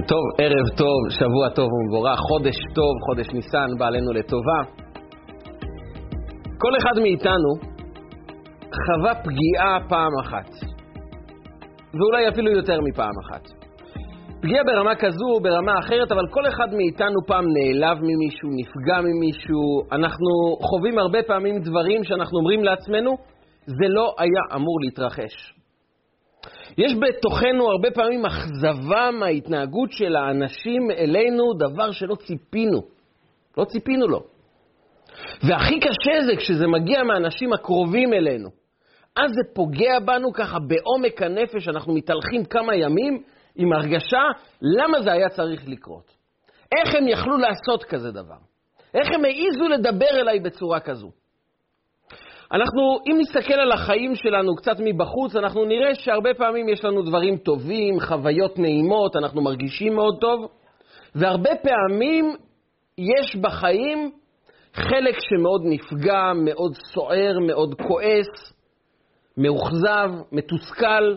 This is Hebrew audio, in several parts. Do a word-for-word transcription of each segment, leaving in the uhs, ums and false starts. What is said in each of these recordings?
טוב, ערב טוב, שבוע טוב ומבורך, חודש טוב, חודש ניסן, בא עלינו לטובה. כל אחד מאיתנו חווה פגיעה פעם אחת, ואולי אפילו יותר מפעם אחת. פגיעה ברמה כזו או ברמה אחרת, אבל כל אחד מאיתנו פעם נעלב ממישהו, נפגע ממישהו. אנחנו חווים הרבה פעמים דברים שאנחנו אומרים לעצמנו, זה לא היה אמור להתרחש. יש בתוכנו הרבה פעמים אכזבה מההתנהגות של האנשים אלינו, דבר שלא ציפינו. לא ציפינו לו. והכי קשה זה כשזה מגיע מהאנשים הקרובים אלינו. אז זה פוגע בנו ככה בעומק הנפש, אנחנו מתהלכים כמה ימים עם הרגשה, למה זה היה צריך לקרות? איך הם יכלו לעשות כזה דבר? איך הם העיזו לדבר אליי בצורה כזו? אנחנו, אם נסתכל על החיים שלנו קצת מבחוץ, אנחנו נראה שהרבה פעמים יש לנו דברים טובים, חוויות נעימות, אנחנו מרגישים מאוד טוב. והרבה פעמים יש בחיים חלק שמאוד נפגע, מאוד סוער, מאוד כועס, מאוכזב, מתוסכל.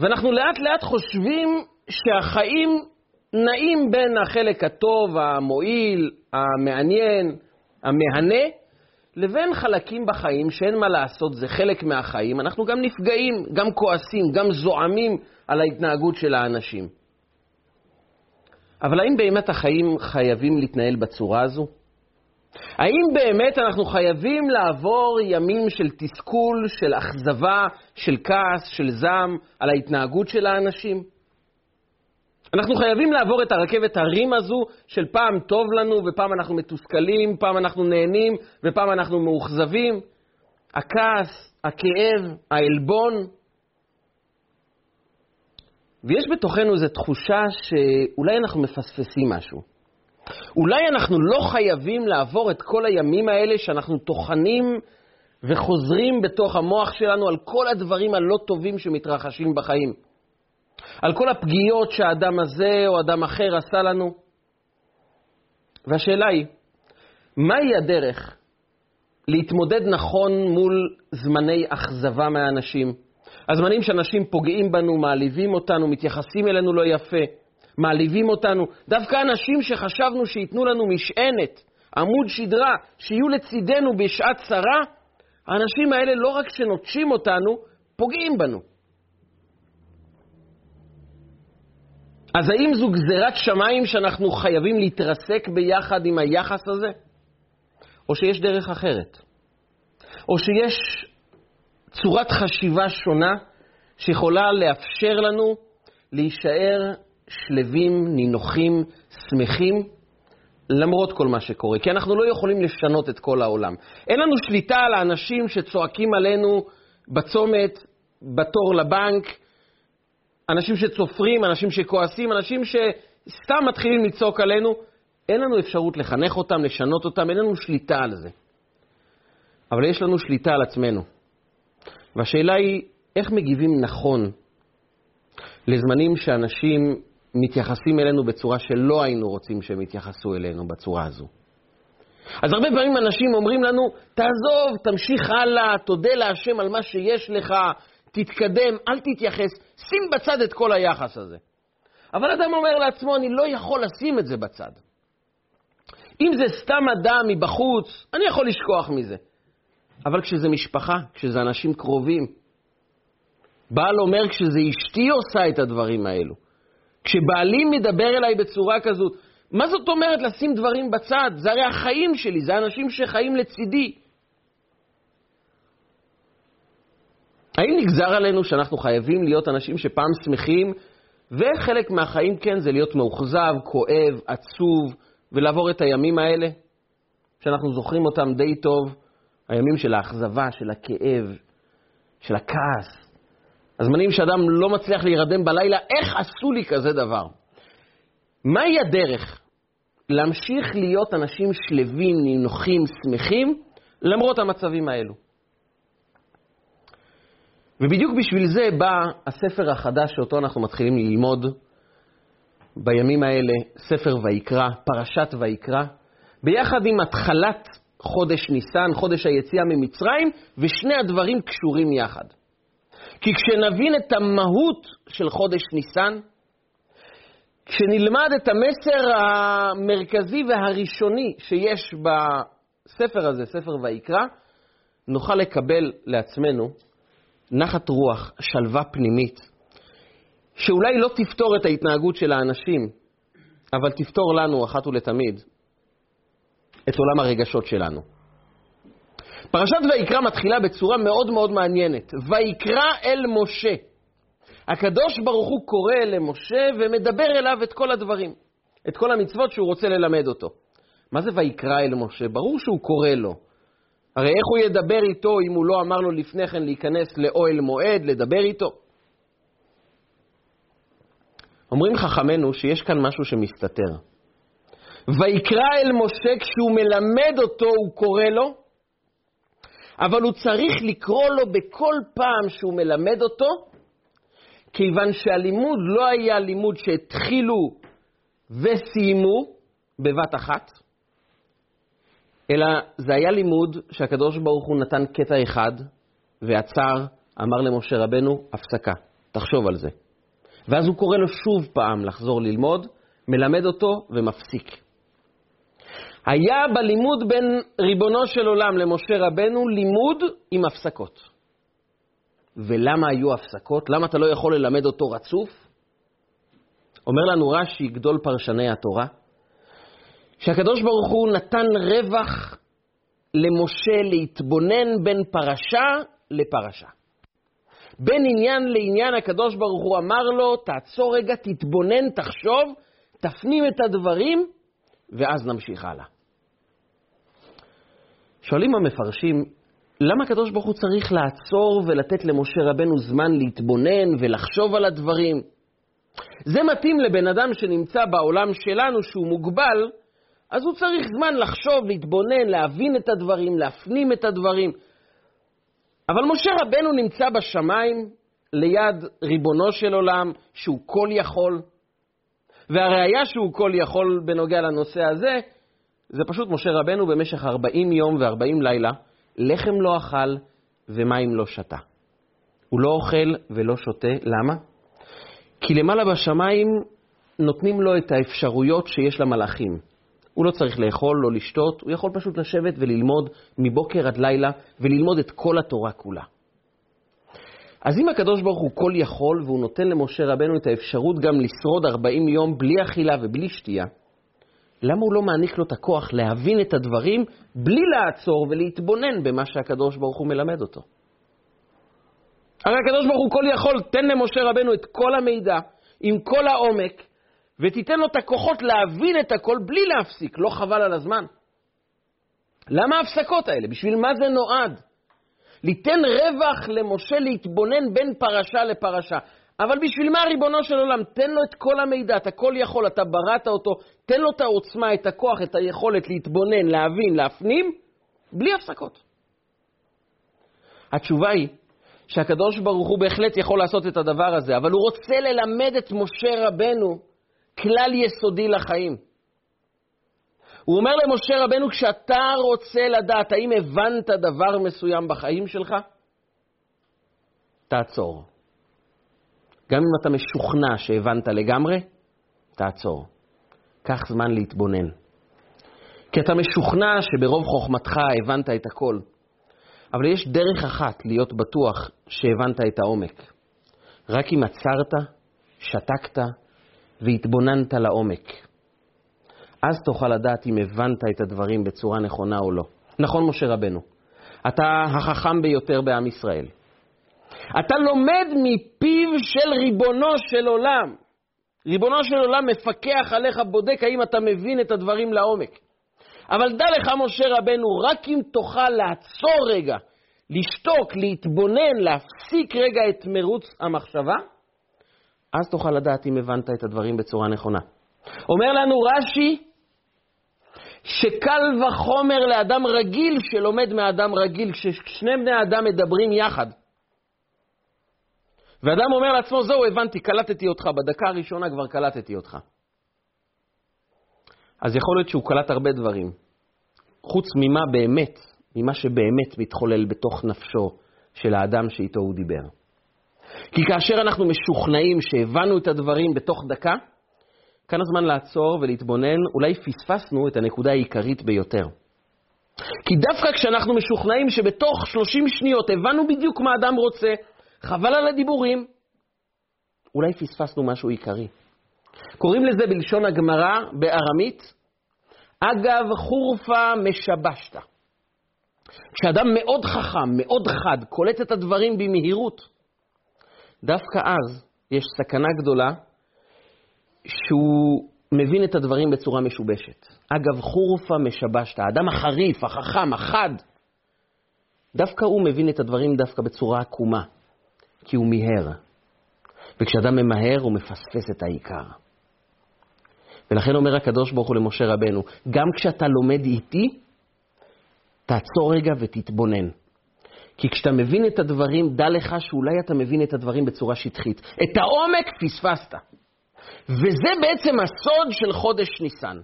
ואנחנו לאט לאט חושבים שהחיים נעים בין החלק הטוב, המועיל, המעניין, המהנה, לבין חלקים בחיים שאין מה לעשות, זה חלק מהחיים. אנחנו גם נפגעים, גם כועסים, גם זועמים על ההתנהגות של האנשים. אבל האם באמת החיים חייבים להתנהל בצורה הזו? האם באמת אנחנו חייבים לעבור ימים של תסכול, של אכזבה, של כעס, של זעם על ההתנהגות של האנשים? אנחנו חייבים לעבור את הרכבת הרים הזו של פעם טוב לנו ופעם אנחנו מתוסכלים, פעם אנחנו נהנים ופעם אנחנו מאוכזבים. הכעס, הכאב, העלבון. ויש בתוכנו איזו תחושה שאולי אנחנו מפספסים משהו. אולי אנחנו לא חייבים לעבור את כל הימים האלה שאנחנו תוכנים וחוזרים בתוך המוח שלנו על כל הדברים הלא טובים שמתרחשים בחיים. על כל הפגיעות שהאדם הזה או אדם אחר עשה לנו. והשאלה היא, מהי הדרך להתמודד נכון מול זמני אכזבה מהאנשים? הזמנים שאנשים פוגעים בנו, מעליבים אותנו, מתייחסים אלינו לא יפה, מעליבים אותנו. דווקא אנשים שחשבנו שיתנו לנו משענת, עמוד שדרה, שיהיו לצידנו בשעת צרה, האנשים האלה לא רק שנוטשים אותנו, פוגעים בנו. אז האם זו גזירת שמיים שאנחנו חייבים להתרסק ביחד עם היחס הזה? או שיש דרך אחרת? או שיש צורת חשיבה שונה שיכולה לאפשר לנו להישאר שלבים, נינוחים, שמחים, למרות כל מה שקורה. כי אנחנו לא יכולים לשנות את כל העולם. אין לנו שליטה על האנשים שצועקים עלינו בצומת, בתור לבנק, אנשים שצופרים, אנשים שכועסים, אנשים שסתם מתחילים לצעוק עלינו. אין לנו אפשרות לחנך אותם, לשנות אותם, אין לנו שליטה על זה. אבל יש לנו שליטה על עצמנו. והשאלה היא, איך מגיבים נכון לזמנים שאנשים מתייחסים אלינו בצורה שלא היינו רוצים שהם יתייחסו אלינו בצורה הזו? אז הרבה פעמים אנשים אומרים לנו, תעזוב, תמשיך הלאה, תודה להשם על מה שיש לך, תתקדם, אל תתייחס, שים בצד את כל היחס הזה. אבל אדם אומר לעצמו, אני לא יכול לשים את זה בצד. אם זה סתם אדם מבחוץ, אני יכול לשכוח מזה. אבל כשזה משפחה, כשזה אנשים קרובים, בעל אומר כשזה אשתי עושה את הדברים האלו, כשבעלי מדבר אליי בצורה כזאת, מה זאת אומרת לשים דברים בצד? זה הרי החיים שלי, זה אנשים שחיים לצידי. האם נגזר עלינו שאנחנו חייבים להיות אנשים שפעם שמחים, וחלק מהחיים כן זה להיות מאוכזב, כואב, עצוב, ולעבור את הימים האלה, שאנחנו זוכרים אותם די טוב, הימים של האכזבה, של הכאב, של הכעס, הזמנים שאדם לא מצליח להירדם בלילה, איך עשו לי כזה דבר? מהי הדרך להמשיך להיות אנשים שלווים, נינוחים, שמחים, למרות המצבים האלו? ובדיוק בשביל זה בא הספר החדש שאותו אנחנו מתחילים ללמוד בימים האלה, ספר ויקרא, פרשת ויקרא, ביחד עם התחלת חודש ניסן, חודש היציאה ממצרים, ושני הדברים קשורים יחד. כי כשנבין את המהות של חודש ניסן, כשנלמד את המסר המרכזי והראשוני שיש בספר הזה, ספר ויקרא, נוכל לקבל לעצמנו נחת רוח, שלווה פנימית, שאולי לא תפתור את ההתנהגות של האנשים, אבל תפתור לנו אחת ולתמיד את עולם הרגשות שלנו. פרשת ויקרא מתחילה בצורה מאוד מאוד מעניינת. ויקרא אל משה. הקדוש ברוך הוא קורא אל משה ומדבר אליו את כל הדברים, את כל המצוות שהוא רוצה ללמד אותו. מה זה ויקרא אל משה? ברור שהוא קורא לו. הרי איך הוא ידבר איתו אם הוא לא אמר לו לפני כן להיכנס לאוהל מועד, לדבר איתו? אומרים חכמנו שיש כאן משהו שמסתתר. ויקרא אל משה, כשהוא מלמד אותו הוא קורא לו, אבל הוא צריך לקרוא לו בכל פעם שהוא מלמד אותו, כיוון שהלימוד לא היה לימוד שהתחילו וסיימו בבת אחת, אלא זה היה לימוד שהקדוש ברוך הוא נתן קטע אחד ועצר, אמר למשה רבנו, הפסקה, תחשוב על זה. ואז הוא קורא לו שוב פעם לחזור ללמוד, מלמד אותו ומפסיק. היה בלימוד בין ריבונו של עולם למשה רבנו לימוד עם הפסקות. ולמה היו הפסקות? למה אתה לא יכול ללמד אותו רצוף? אומר לנו רש"י, גדול פרשני התורה, שהקדוש ברוך הוא נתן רווח למשה להתבונן בין פרשה לפרשה. בין עניין לעניין הקדוש ברוך הוא אמר לו, תעצור רגע, תתבונן, תחשוב, תפנים את הדברים, ואז נמשיך הלאה. שואלים המפרשים, למה הקדוש ברוך הוא צריך לעצור ולתת למשה רבנו זמן להתבונן ולחשוב על הדברים? זה מתאים לבן אדם שנמצא בעולם שלנו שהוא מוגבל, אז הוא צריך זמן לחשוב, להתבונן, להבין את הדברים, להפנים את הדברים. אבל משה רבנו נמצא בשמיים, ליד ריבונו של עולם, שהוא כל יכול. והראיה שהוא כל יכול בנוגע לנושא הזה, זה פשוט משה רבנו במשך ארבעים יום וארבעים לילה, לחם לא אכל ומים לא שתה. הוא לא אוכל ולא שותה, למה? כי למעלה בשמיים נותנים לו את האפשרויות שיש למלאכים. הוא לא צריך לאכול, לא לשתות, הוא יכול פשוט לשבת וללמוד מבוקר עד לילה, וללמוד את כל התורה כולה. אז אם הקדוש ברוך הוא כל יכול, והוא נותן למשה רבנו את האפשרות גם לשרוד ארבעים יום בלי אכילה ובלי שתייה, למה הוא לא מעניק לו את הכוח להבין את הדברים בלי לעצור ולהתבונן במה שהקדוש ברוך הוא מלמד אותו? הרי הקדוש ברוך הוא כל יכול, תן למשה רבנו את כל המידע, עם כל העומק, ותיתן לו את הכוחות להבין את הכל בלי להפסיק, לא חבל על הזמן. למה ההפסקות האלה? בשביל מה זה נועד? ליתן רווח למשה להתבונן בין פרשה לפרשה. אבל בשביל מה ריבונו של עולם? תן לו את כל המידע, את הכל יכול, אתה בראת אותו, תן לו את העוצמה, את הכוח, את היכולת להתבונן, להבין, להפנים, בלי הפסקות. התשובה היא, שהקדוש ברוך הוא בהחלט יכול לעשות את הדבר הזה, אבל הוא רוצה ללמד את משה רבנו, כלל יסודי לחיים. הוא אומר למשה רבנו, כשאתה רוצה לדעת האם הבנת דבר מסוים בחיים שלך, תעצור. גם אם אתה משוכנע שהבנת לגמרי, תעצור. קח זמן להתבונן. כי אתה משוכנע שברוב חוכמתך הבנת את הכל. אבל יש דרך אחת להיות בטוח שהבנת את העומק. רק אם עצרת, שתקת, והתבוננת לעומק. אז תוכל לדעת אם הבנת את הדברים בצורה נכונה או לא. נכון משה רבנו, אתה החכם ביותר בעם ישראל. אתה לומד מפיו של ריבונו של עולם. ריבונו של עולם מפקח עליך, בודק האם אתה מבין את הדברים לעומק. אבל דע לך משה רבנו, רק אם תוכל לעצור רגע, לשתוק, להתבונן, להפסיק רגע את מרוץ המחשבה, אז תוכל לדעת אם הבנת את הדברים בצורה נכונה. אומר לנו רש"י, שקל וחומר לאדם רגיל שלומד מאדם רגיל, כששני בני האדם מדברים יחד. ואדם אומר לעצמו, זהו, הבנתי, קלטתי אותך, בדקה הראשונה כבר קלטתי אותך. אז יכול להיות שהוא קלט הרבה דברים, חוץ ממה באמת, ממה שבאמת מתחולל בתוך נפשו של האדם שאיתו הוא דיבר. כי כאשר אנחנו משוכנעים שהבנו את הדברים בתוך דקה, כאן הזמן לעצור ולהתבונן, אולי פספסנו את הנקודה העיקרית ביותר. כי דווקא כשאנחנו משוכנעים שבתוך שלושים שניות הבנו בדיוק מה אדם רוצה, חבל על הדיבורים, אולי פספסנו משהו עיקרי. קוראים לזה בלשון הגמרא בארמית, אגב חורפה משבשת. כשאדם מאוד חכם, מאוד חד, קולט את הדברים במהירות, דווקא אז יש סכנה גדולה שהוא מבין את הדברים בצורה משובשת. אגב חורפה משבשת, האדם החריף, החכם, החד, דווקא הוא מבין את הדברים דווקא בצורה עקומה, כי הוא מיהר. וכשאדם ממהר הוא מפספס את העיקר. ולכן אומר הקדוש ברוך הוא למשה רבנו, גם כשאתה לומד איתי, תעצור רגע ותתבונן. כי כשאתה מבין את הדברים, דע לך שאולי אתה מבין את הדברים בצורה שטחית. את העומק פספסת. וזה בעצם הסוד של חודש ניסן.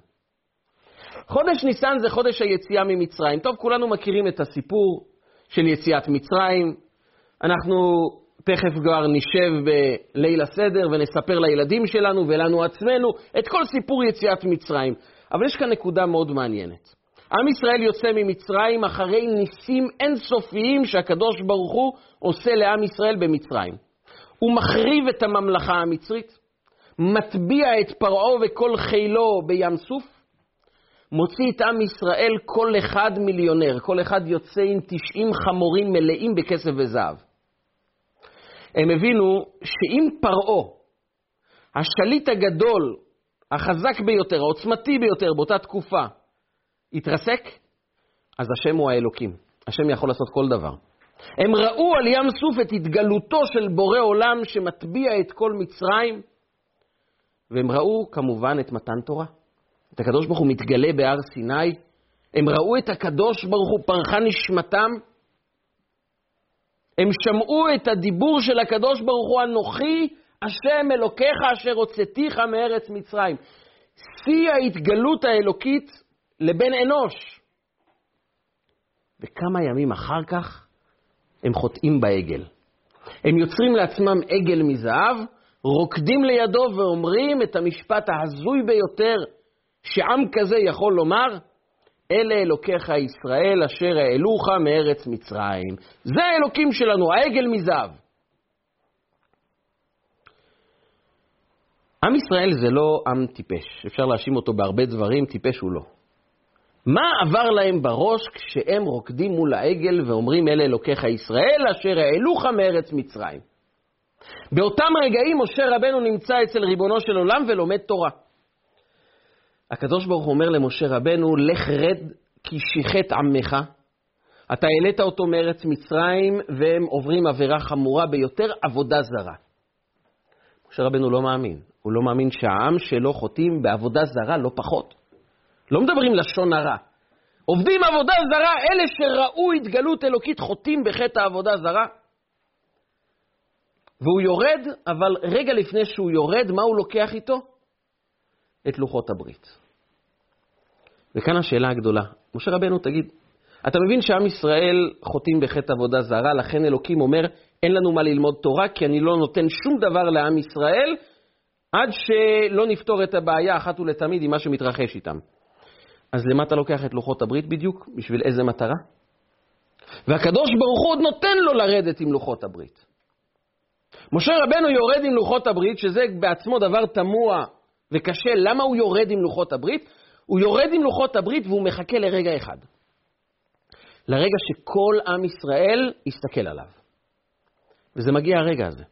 חודש ניסן זה חודש היציאה ממצרים. טוב, כולנו מכירים את הסיפור של יציאת מצרים. אנחנו תכף כבר נשב בליל הסדר ונספר לילדים שלנו ולנו עצמנו את כל סיפור יציאת מצרים. אבל יש כאן נקודה מאוד מעניינת. עם ישראל יוצא ממצרים אחרי ניסים אינסופיים שהקדוש ברוך הוא עושה לעם ישראל במצרים. הוא מחריב את הממלכה המצרית, מטביע את פרעה וכל חילו בים סוף, מוציא את עם ישראל כל אחד מיליונר, כל אחד יוצא עם תשעים חמורים מלאים בכסף וזהב. הם הבינו שאם פרעה, השליט הגדול, החזק ביותר, העוצמתי ביותר באותה תקופה, התרסק, אז השם הוא האלוקים. השם יכול לעשות כל דבר. הם ראו על ים סוף את התגלותו של בורא עולם שמטביע את כל מצרים, והם ראו כמובן את מתן תורה. את הקדוש ברוך הוא מתגלה בהר סיני, הם ראו את הקדוש ברוך הוא פרחה נשמתם, הם שמעו את הדיבור של הקדוש ברוך הוא, אנוכי השם אלוקיך אשר הוצאתיך מארץ מצרים. שיא ההתגלות האלוקית לבן אנוש. וכמה ימים אחר כך הם חוטאים בעגל. הם יוצרים לעצמם עגל מזהב, רוקדים לידו ואומרים את המשפט ההזוי ביותר שעם כזה יכול לומר, אלה אלוקיך ישראל אשר העלוך מארץ מצרים. זה האלוקים שלנו, העגל מזהב. עם ישראל זה לא עם טיפש. אפשר להאשים אותו בהרבה דברים, טיפש הוא לא. מה עבר להם בראש כשהם רוקדים מול העגל ואומרים אלה אלוקיך ישראל אשר העלוך מארץ מצרים? באותם רגעים משה רבנו נמצא אצל ריבונו של עולם ולומד תורה. הקדוש ברוך הוא אומר למשה רבנו, לך רד כי שיחת עמך. אתה העלית אותו מארץ מצרים והם עוברים עבירה חמורה ביותר, עבודה זרה. משה רבנו לא מאמין. הוא לא מאמין שהעם שלו חוטאים בעבודה זרה לא פחות. לא מדברים לשון הרע. עובדים עבודה זרה, אלה שראו התגלות אלוקית חוטאים בחטא העבודה זרה. והוא יורד, אבל רגע לפני שהוא יורד, מה הוא לוקח איתו? את לוחות הברית. וכאן השאלה הגדולה. משה רבנו, תגיד, אתה מבין שעם ישראל חוטאים בחטא עבודה זרה, לכן אלוקים אומר, אין לנו מה ללמוד תורה, כי אני לא נותן שום דבר לעם ישראל, עד שלא נפתור את הבעיה אחת ולתמיד עם מה שמתרחש איתם. אז למה אתה לוקח את לוחות הברית בדיוק? בשביל איזה מטרה? והקדוש ברוך הוא עוד נותן לו לרדת עם לוחות הברית. משה רבנו יורד עם לוחות הברית, שזה בעצמו דבר תמוה וקשה. למה הוא יורד עם לוחות הברית? הוא יורד עם לוחות הברית והוא מחכה לרגע אחד. לרגע שכל עם ישראל יסתכל עליו. וזה מגיע הרגע הזה.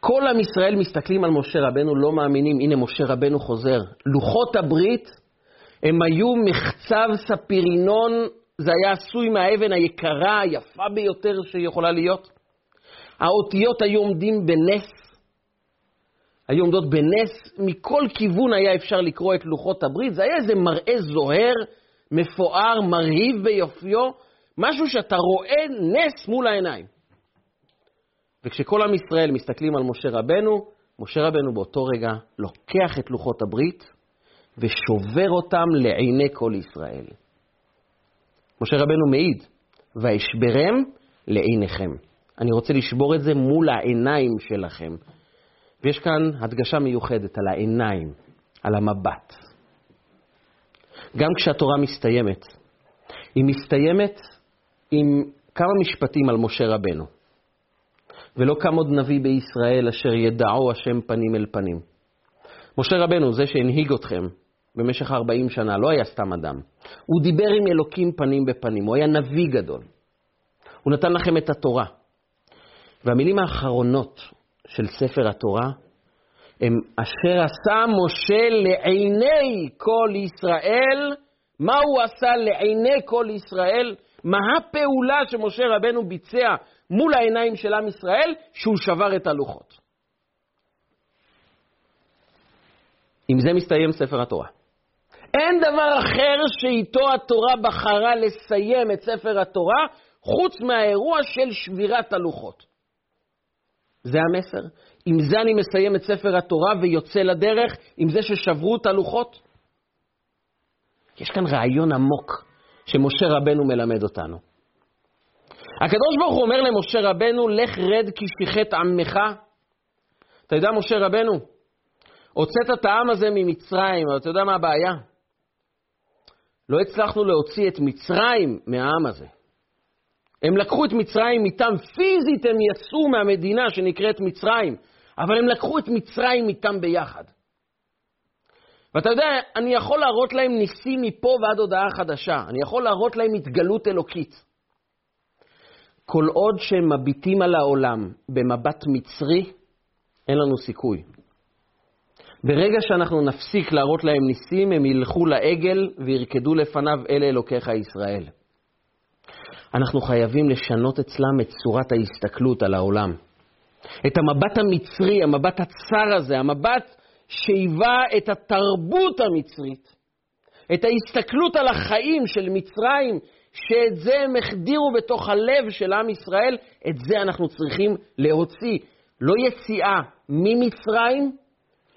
כל עם ישראל מסתכלים על משה רבנו, לא מאמינים, הנה משה רבנו חוזר. לוחות הברית הם היו מחצב ספירינון, זה היה עשוי מהאבן היקרה, היפה ביותר שיכולה להיות. האותיות היו עומדים בנס, היו עומדות בנס, מכל כיוון היה אפשר לקרוא את לוחות הברית, זה היה איזה מראה זוהר, מפואר, מרהיב ביופיו, משהו שאתה רואה נס מול העיניים. וכשכל עם ישראל מסתכלים על משה רבנו, משה רבנו באותו רגע לוקח את לוחות הברית, ושובר אותם לעיני כל ישראל. משה רבנו מעיד, ואשברם לעיניכם. אני רוצה לשבור את זה מול העיניים שלכם. ויש כאן הדגשה מיוחדת על העיניים, על המבט. גם כשהתורה מסתיימת, היא מסתיימת עם כמה משפטים על משה רבנו. ולא קם עוד נביא בישראל אשר ידעו השם פנים אל פנים. משה רבנו, זה שהנהיג אתכם במשך ארבעים שנה, לא היה סתם אדם. הוא דיבר עם אלוקים פנים בפנים, הוא היה נביא גדול. הוא נתן לכם את התורה. והמילים האחרונות של ספר התורה הם אשר עשה משה לעיני כל ישראל. מה הוא עשה לעיני כל ישראל? מה הפעולה שמשה רבנו ביצע מול העיניים של עם ישראל? שהוא שבר את הלוחות. עם זה מסתיים ספר התורה. אין דבר אחר שאיתו התורה בחרה לסיים את ספר התורה, חוץ מהאירוע של שבירת הלוחות. זה המסר. עם זה אני מסיים את ספר התורה ויוצא לדרך, עם זה ששברו את הלוחות. יש כאן רעיון עמוק שמשה רבנו מלמד אותנו. הקדוש ברוך הוא אומר למשה רבנו, לך רד כי שיחת עמך. אתה יודע משה רבנו, הוצאת את העם הזה ממצרים, אבל אתה יודע מה הבעיה? לא הצלחנו להוציא את מצרים מהעם הזה. הם לקחו את מצרים איתם, פיזית הם יצאו מהמדינה שנקראת מצרים, אבל הם לקחו את מצרים איתם ביחד. ואתה יודע, אני יכול להראות להם ניסים מפה ועד הודעה חדשה, אני יכול להראות להם התגלות אלוקית. כל עוד שהם מביטים על העולם במבט מצרי, אין לנו סיכוי. ברגע שאנחנו נפסיק להראות להם ניסים, הם ילכו לעגל וירקדו לפניו, אלה אלוקיך ישראל. אנחנו חייבים לשנות אצלם את צורת ההסתכלות על העולם. את המבט המצרי, המבט הצר הזה, המבט שאיבה את התרבות המצרית. את ההסתכלות על החיים של מצרים, שאת זה הם החדירו בתוך הלב של עם ישראל, את זה אנחנו צריכים להוציא. לא יציאה ממצרים,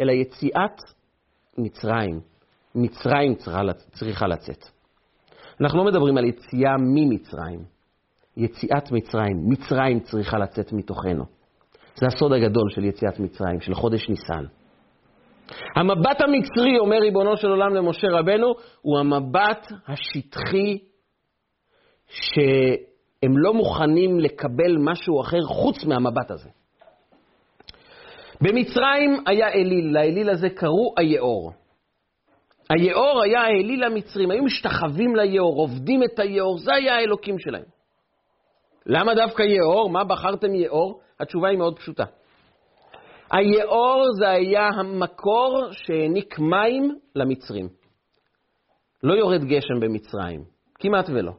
אלא יציאת מצרים. מצרים צריכה לצאת. אנחנו לא מדברים על יציאה ממצרים. יציאת מצרים. מצרים צריכה לצאת מתוכנו. זה הסוד הגדול של יציאת מצרים, של חודש ניסן. המבט המצרי, אומר ריבונו של עולם למשה רבנו, הוא המבט השטחי שהם לא מוכנים לקבל משהו אחר חוץ מהמבט הזה. במצרים היה אליל, לאליל הזה קראו היאור. היאור היה האליל המצרים, היו משתחווים ליאור, עובדים את היאור, זה היה האלוקים שלהם. למה דווקא יאור? מה בחרתם יאור? התשובה היא מאוד פשוטה. היאור זה היה המקור שהעניק מים למצרים. לא יורד גשם במצרים, כמעט ולא.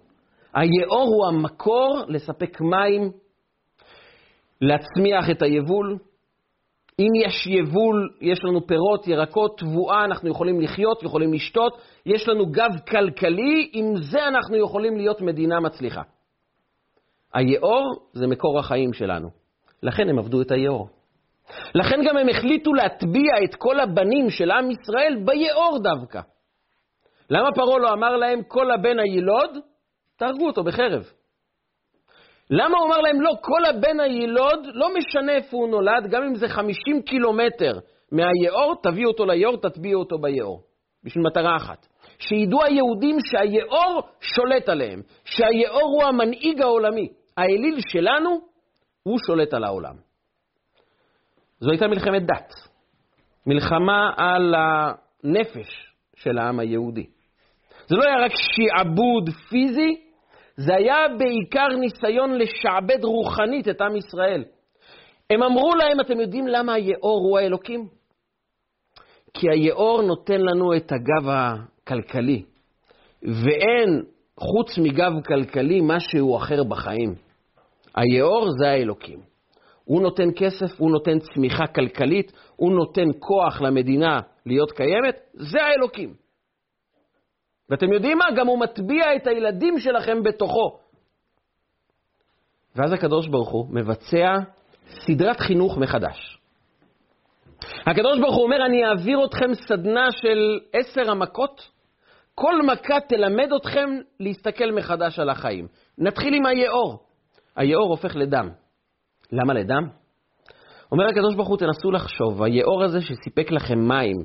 היאור הוא המקור לספק מים, להצמיח את היבול. אם יש יבול, יש לנו פירות, ירקות, תבואה, אנחנו יכולים לחיות, יכולים לשתות, יש לנו גב כלכלי, עם זה אנחנו יכולים להיות מדינה מצליחה. היאור זה מקור החיים שלנו. לכן הם עבדו את היאור. לכן גם הם החליטו להטביע את כל הבנים של עם ישראל ביאור דווקא. למה פרעה לא אמר להם, כל הבן הילוד, תהרגו אותו בחרב? למה הוא אומר להם, לא, כל הבן הילוד, לא משנה איפה הוא נולד, גם אם זה חמישים קילומטר מהיאור, תביאו אותו ליאור, תטביעו אותו ביאור. בשביל מטרה אחת. שידעו היהודים שהיאור שולט עליהם. שהיאור הוא המנהיג העולמי. האליל שלנו, הוא שולט על העולם. זו הייתה מלחמת דת. מלחמה על הנפש של העם היהודי. זה לא היה רק שעבוד פיזי, זה היה בעיקר ניסיון לשעבד רוחנית את עם ישראל. הם אמרו להם, אתם יודעים למה היאור הוא האלוקים? כי היאור נותן לנו את הגב הכלכלי. ואין חוץ מגב כלכלי משהו אחר בחיים. היאור זה האלוקים. הוא נותן כסף, הוא נותן צמיחה כלכלית, הוא נותן כוח למדינה להיות קיימת. זה האלוקים. ואתם יודעים מה? גם הוא מטביע את הילדים שלכם בתוכו. ואז הקדוש ברוך הוא מבצע סדרת חינוך מחדש. הקדוש ברוך הוא אומר, אני אעביר אתכם סדנה של עשר המכות. כל מכה תלמד אתכם להסתכל מחדש על החיים. נתחיל עם היאור. היאור הופך לדם. למה לדם? אומר הקדוש ברוך הוא, תנסו לחשוב, היעור הזה שסיפק לכם מים,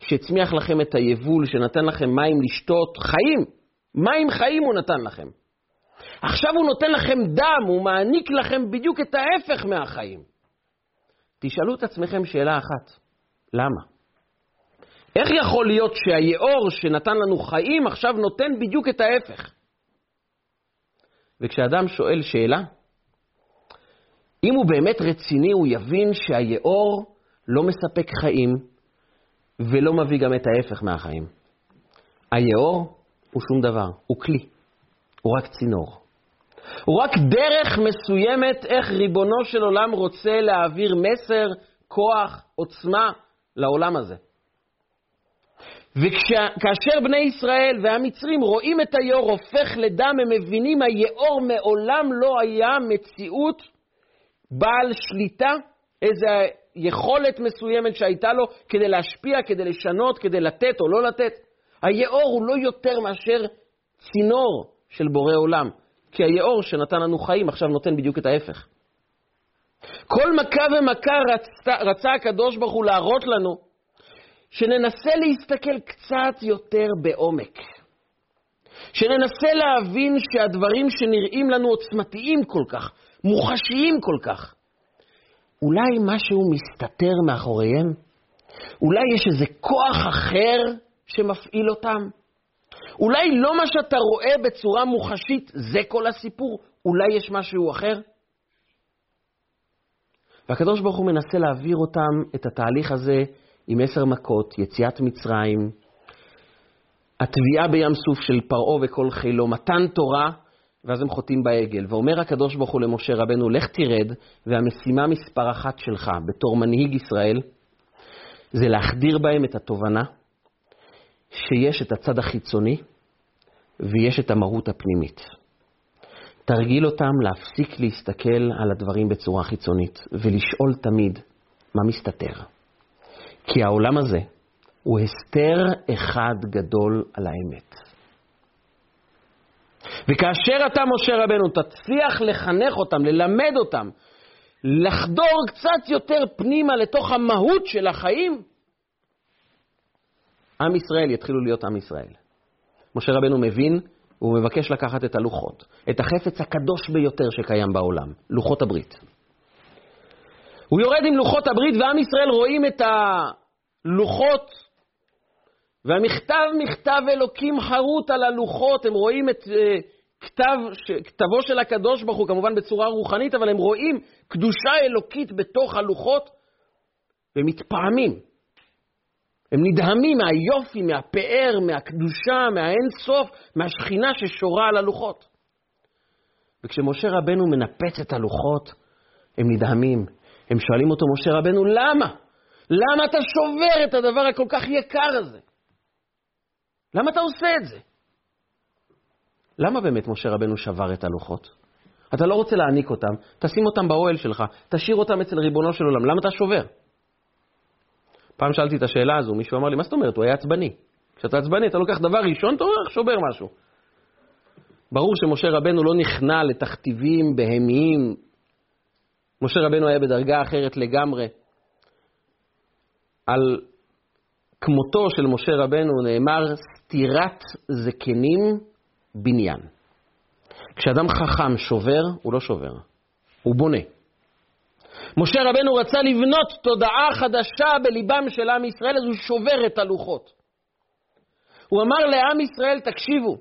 שצמיח לכם את היבול, שנתן לכם מים לשתות, חיים, מים חיים הוא נתן לכם. עכשיו הוא נותן לכם דם, הוא מעניק לכם בדיוק את ההפך מהחיים. תשאלו את עצמכם שאלה אחת, למה? איך יכול להיות שהיעור שנתן לנו חיים, עכשיו נותן בדיוק את ההפך? וכשאדם שואל שאלה, אם הוא באמת רציני, הוא יבין שהיעור לא מספק חיים, ולא מביא גם את ההפך מהחיים. היעור הוא שום דבר, הוא כלי, הוא רק צינור. הוא רק דרך מסוימת איך ריבונו של עולם רוצה להעביר מסר, כוח, עוצמה לעולם הזה. וכאשר בני ישראל והמצרים רואים את היעור הופך לדם, הם מבינים היעור מעולם לא היה מציאות בעל שליטה, איזה יכולת מסוימת שהייתה לו כדי להשפיע, כדי לשנות, כדי לתת או לא לתת. היעור הוא לא יותר מאשר צינור של בורא עולם, כי היעור שנתן לנו חיים עכשיו נותן בדיוק את ההפך. כל מכה ומכה רצה, רצה הקדוש ברוך הוא להראות לנו, שננסה להסתכל קצת יותר בעומק. שננסה להבין שהדברים שנראים לנו עוצמתיים כל כך, מוחשיים כל כך, אולי משהו מסתתר מאחוריהם? אולי יש איזה כוח אחר שמפעיל אותם? אולי לא מה שאתה רואה בצורה מוחשית, זה כל הסיפור? אולי יש משהו אחר? והקדוש ברוך הוא מנסה להעביר אותם את התהליך הזה עם עשר מכות, יציאת מצרים, התביעה בים סוף של פרעה וכל חילו, מתן תורה, ואז הם חוטאים בעגל. ואומר הקדוש ברוך הוא למשה רבנו, לך תרד, והמשימה מספר אחת שלך, בתור מנהיג ישראל, זה להחדיר בהם את התובנה, שיש את הצד החיצוני, ויש את המהות הפנימית. תרגיל אותם להפסיק להסתכל על הדברים בצורה חיצונית, ולשאול תמיד מה מסתתר. כי העולם הזה הוא הסתר אחד גדול על האמת. וכאשר אתה משה רבנו תצליח לחנך אותם, ללמד אותם, לחדור קצת יותר פנימה לתוך המהות של החיים, עם ישראל יתחילו להיות עם ישראל. משה רבנו מבין, הוא מבקש לקחת את הלוחות, את החפץ הקדוש ביותר שקיים בעולם, לוחות הברית. הוא יורד עם לוחות הברית, ועם ישראל רואים את הלוחות, והמכתב מכתב אלוקים חרוט על הלוחות, הם רואים את uh, כתב, ש, כתבו של הקדוש ברוך הוא, כמובן בצורה רוחנית, אבל הם רואים קדושה אלוקית בתוך הלוחות, והם מתפעמים. הם נדהמים מהיופי, מהפאר, מהקדושה, מהאינסוף, מהשכינה ששורה על הלוחות. וכשמשה רבנו מנפץ את הלוחות, הם נדהמים. הם שואלים אותו, משה רבנו, למה? למה אתה שובר את הדבר הכל כך יקר הזה? למה אתה עושה את זה? למה באמת משה רבנו שבר את הלוחות? אתה לא רוצה להעניק אותם, תשים אותם באוהל שלך, תשאיר אותם אצל ריבונו של עולם, למה אתה שובר? פעם שאלתי את השאלה הזו, מישהו אמר לי, מה זאת אומרת? הוא היה עצבני. כשאתה עצבני, אתה לוקח דבר ראשון, אתה הולך שובר משהו. ברור שמשה רבנו לא נכנע לתכתיבים בהמיים. משה רבנו היה בדרגה אחרת לגמרי. על כמותו של משה רבנו נאמר, סתירת זקנים בניין. כשאדם חכם שובר, הוא לא שובר, הוא בונה. משה רבנו רצה לבנות תודעה חדשה בליבם של עם ישראל, אז הוא שובר את הלוחות. הוא אמר לעם ישראל, תקשיבו,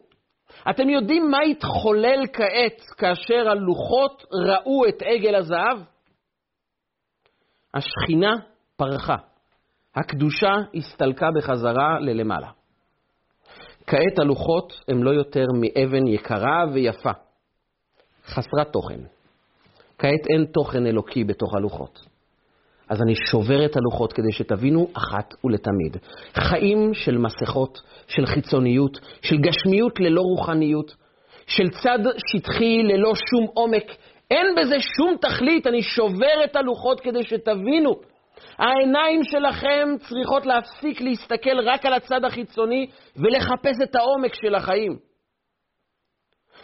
אתם יודעים מה התחולל כעת כאשר הלוחות ראו את עגל הזהב? השכינה פרחה, הקדושה הסתלקה בחזרה ללמעלה. כעת הלוחות הם לא יותר מאבן יקרה ויפה, חסרת תוכן. כעת אין תוכן אלוקי בתוך הלוחות. אז אני שובר את הלוחות כדי שתבינו אחת ולתמיד. חיים של מסכות, של חיצוניות, של גשמיות ללא רוחניות, של צד שטחי ללא שום עומק. אין בזה שום תכלית, אני שובר את הלוחות כדי שתבינו. העיניים שלכם צריכות להפסיק להסתכל רק על הצד החיצוני ולחפש את העומק של החיים.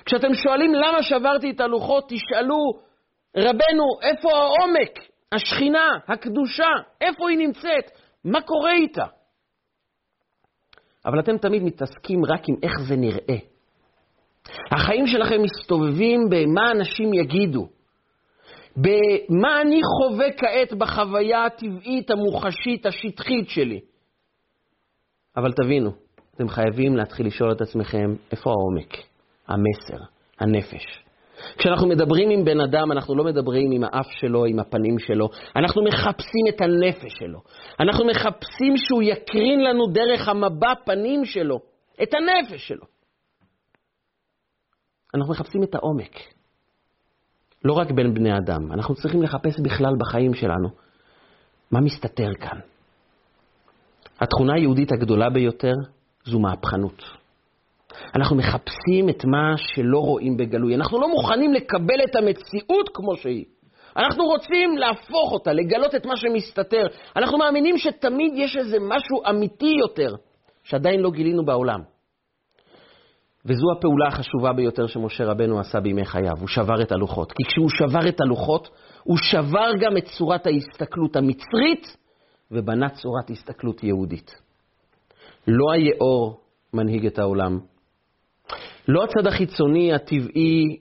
כשאתם שואלים למה שברתי את הלוחות, תשאלו, רבנו, איפה העומק? השכינה, הקדושה, איפה היא נמצאת? מה קורה איתה? אבל אתם תמיד מתעסקים רק עם איך זה נראה. החיים שלכם מסתובבים במה אנשים יגידו, במה אני חווה כעת בחוויה הטבעית, המוחשית, השטחית שלי. אבל תבינו, אתם חייבים להתחיל לשאול את עצמכם, איפה העומק, המסר, הנפש. כשאנחנו מדברים עם בן אדם, אנחנו לא מדברים עם האף שלו, עם הפנים שלו. אנחנו מחפשים את הנפש שלו. אנחנו מחפשים שהוא יקרין לנו דרך המבט פנים שלו, את הנפש שלו. אנחנו מחפשים את העומק. לא רק בין בני אדם. אנחנו צריכים לחפש בכלל בחיים שלנו. מה מסתתר כאן? התכונה היהודית הגדולה ביותר זו מהפכנות. אנחנו מחפשים את מה שלא רואים בגלוי. אנחנו לא מוכנים לקבל את המציאות כמו שהיא. אנחנו רוצים להפוך אותה, לגלות את מה שמסתתר. אנחנו מאמינים שתמיד יש איזה משהו אמיתי יותר, שעדיין לא גילינו בעולם. וזו הפעולה החשובה ביותר שמשה רבנו עשה בימי חייו. הוא שבר את הלוחות. כי כשהוא שבר את הלוחות, הוא שבר גם את צורת ההסתכלות המצרית, ובנה צורת הסתכלות יהודית. לא היאור מנהיג את העולם. לא הצד החיצוני, הטבעי,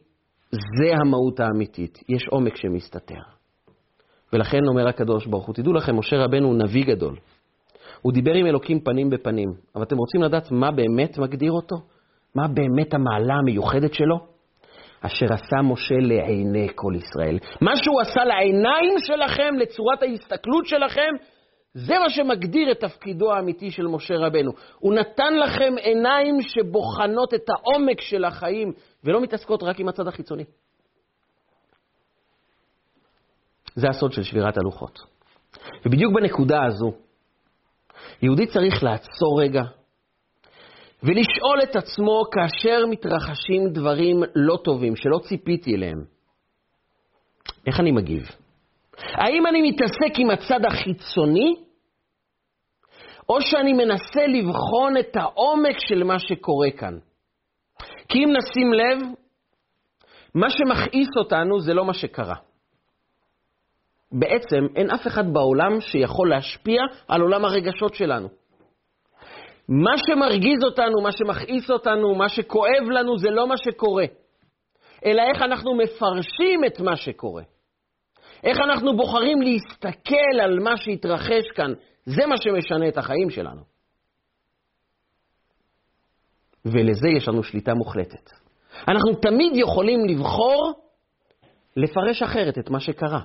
זה המהות האמיתית. יש עומק שמסתתר. ולכן אומר הקדוש ברוך הוא, תדעו לכם, משה רבנו הוא נביא גדול. הוא דיבר עם אלוקים פנים בפנים. אבל אתם רוצים לדעת מה באמת מגדיר אותו? מה באמת המעלה המיוחדת שלו? אשר עשה משה לעיני כל ישראל. מה שהוא עשה לעיניים שלכם, לצורת ההסתכלות שלכם, זה מה שמגדיר את תפקידו האמיתי של משה רבנו. הוא נתן לכם עיניים שבוחנות את העומק של החיים, ולא מתעסקות רק עם הצד החיצוני. זה הסוד של שבירת הלוחות. ובדיוק בנקודה הזו, יהודי צריך לעצור רגע, ולשאול את עצמו כאשר מתרחשים דברים לא טובים, שלא ציפיתי אליהם. איך אני מגיב? האם אני מתעסק עם הצד החיצוני? או שאני מנסה לבחון את העומק של מה שקורה כאן? כי אם נשים לב, מה שמכעיס אותנו זה לא מה שקרה. בעצם אין אף אחד בעולם שיכול להשפיע על עולם הרגשות שלנו. מה שמרגיז אותנו, מה שמכעיס אותנו, מה שכואב לנו, זה לא מה שקורה. אלא איך אנחנו מפרשים את מה שקורה. איך אנחנו בוחרים להסתכל על מה שהתרחש כאן. זה מה שמשנה את החיים שלנו. ולזה יש לנו שליטה מוחלטת. אנחנו תמיד יכולים לבחור לפרש אחרת את מה שקרה.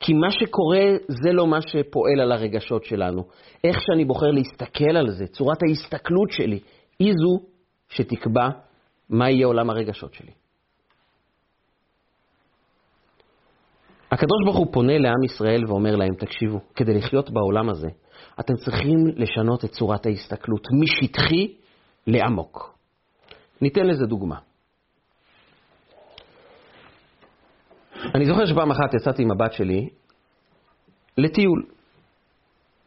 כי מה שקורה זה לא מה שפועל על הרגשות שלנו. איך שאני בוחר להסתכל על זה, צורת ההסתכלות שלי, היא זו שתקבע מה יהיה עולם הרגשות שלי. הקדוש ברוך הוא פונה לעם ישראל ואומר להם, תקשיבו, כדי לחיות בעולם הזה, אתם צריכים לשנות את צורת ההסתכלות משטחי לעמוק. ניתן לזה דוגמה. אני זוכר שפעם אחת יצאתי עם הבת שלי לטיול.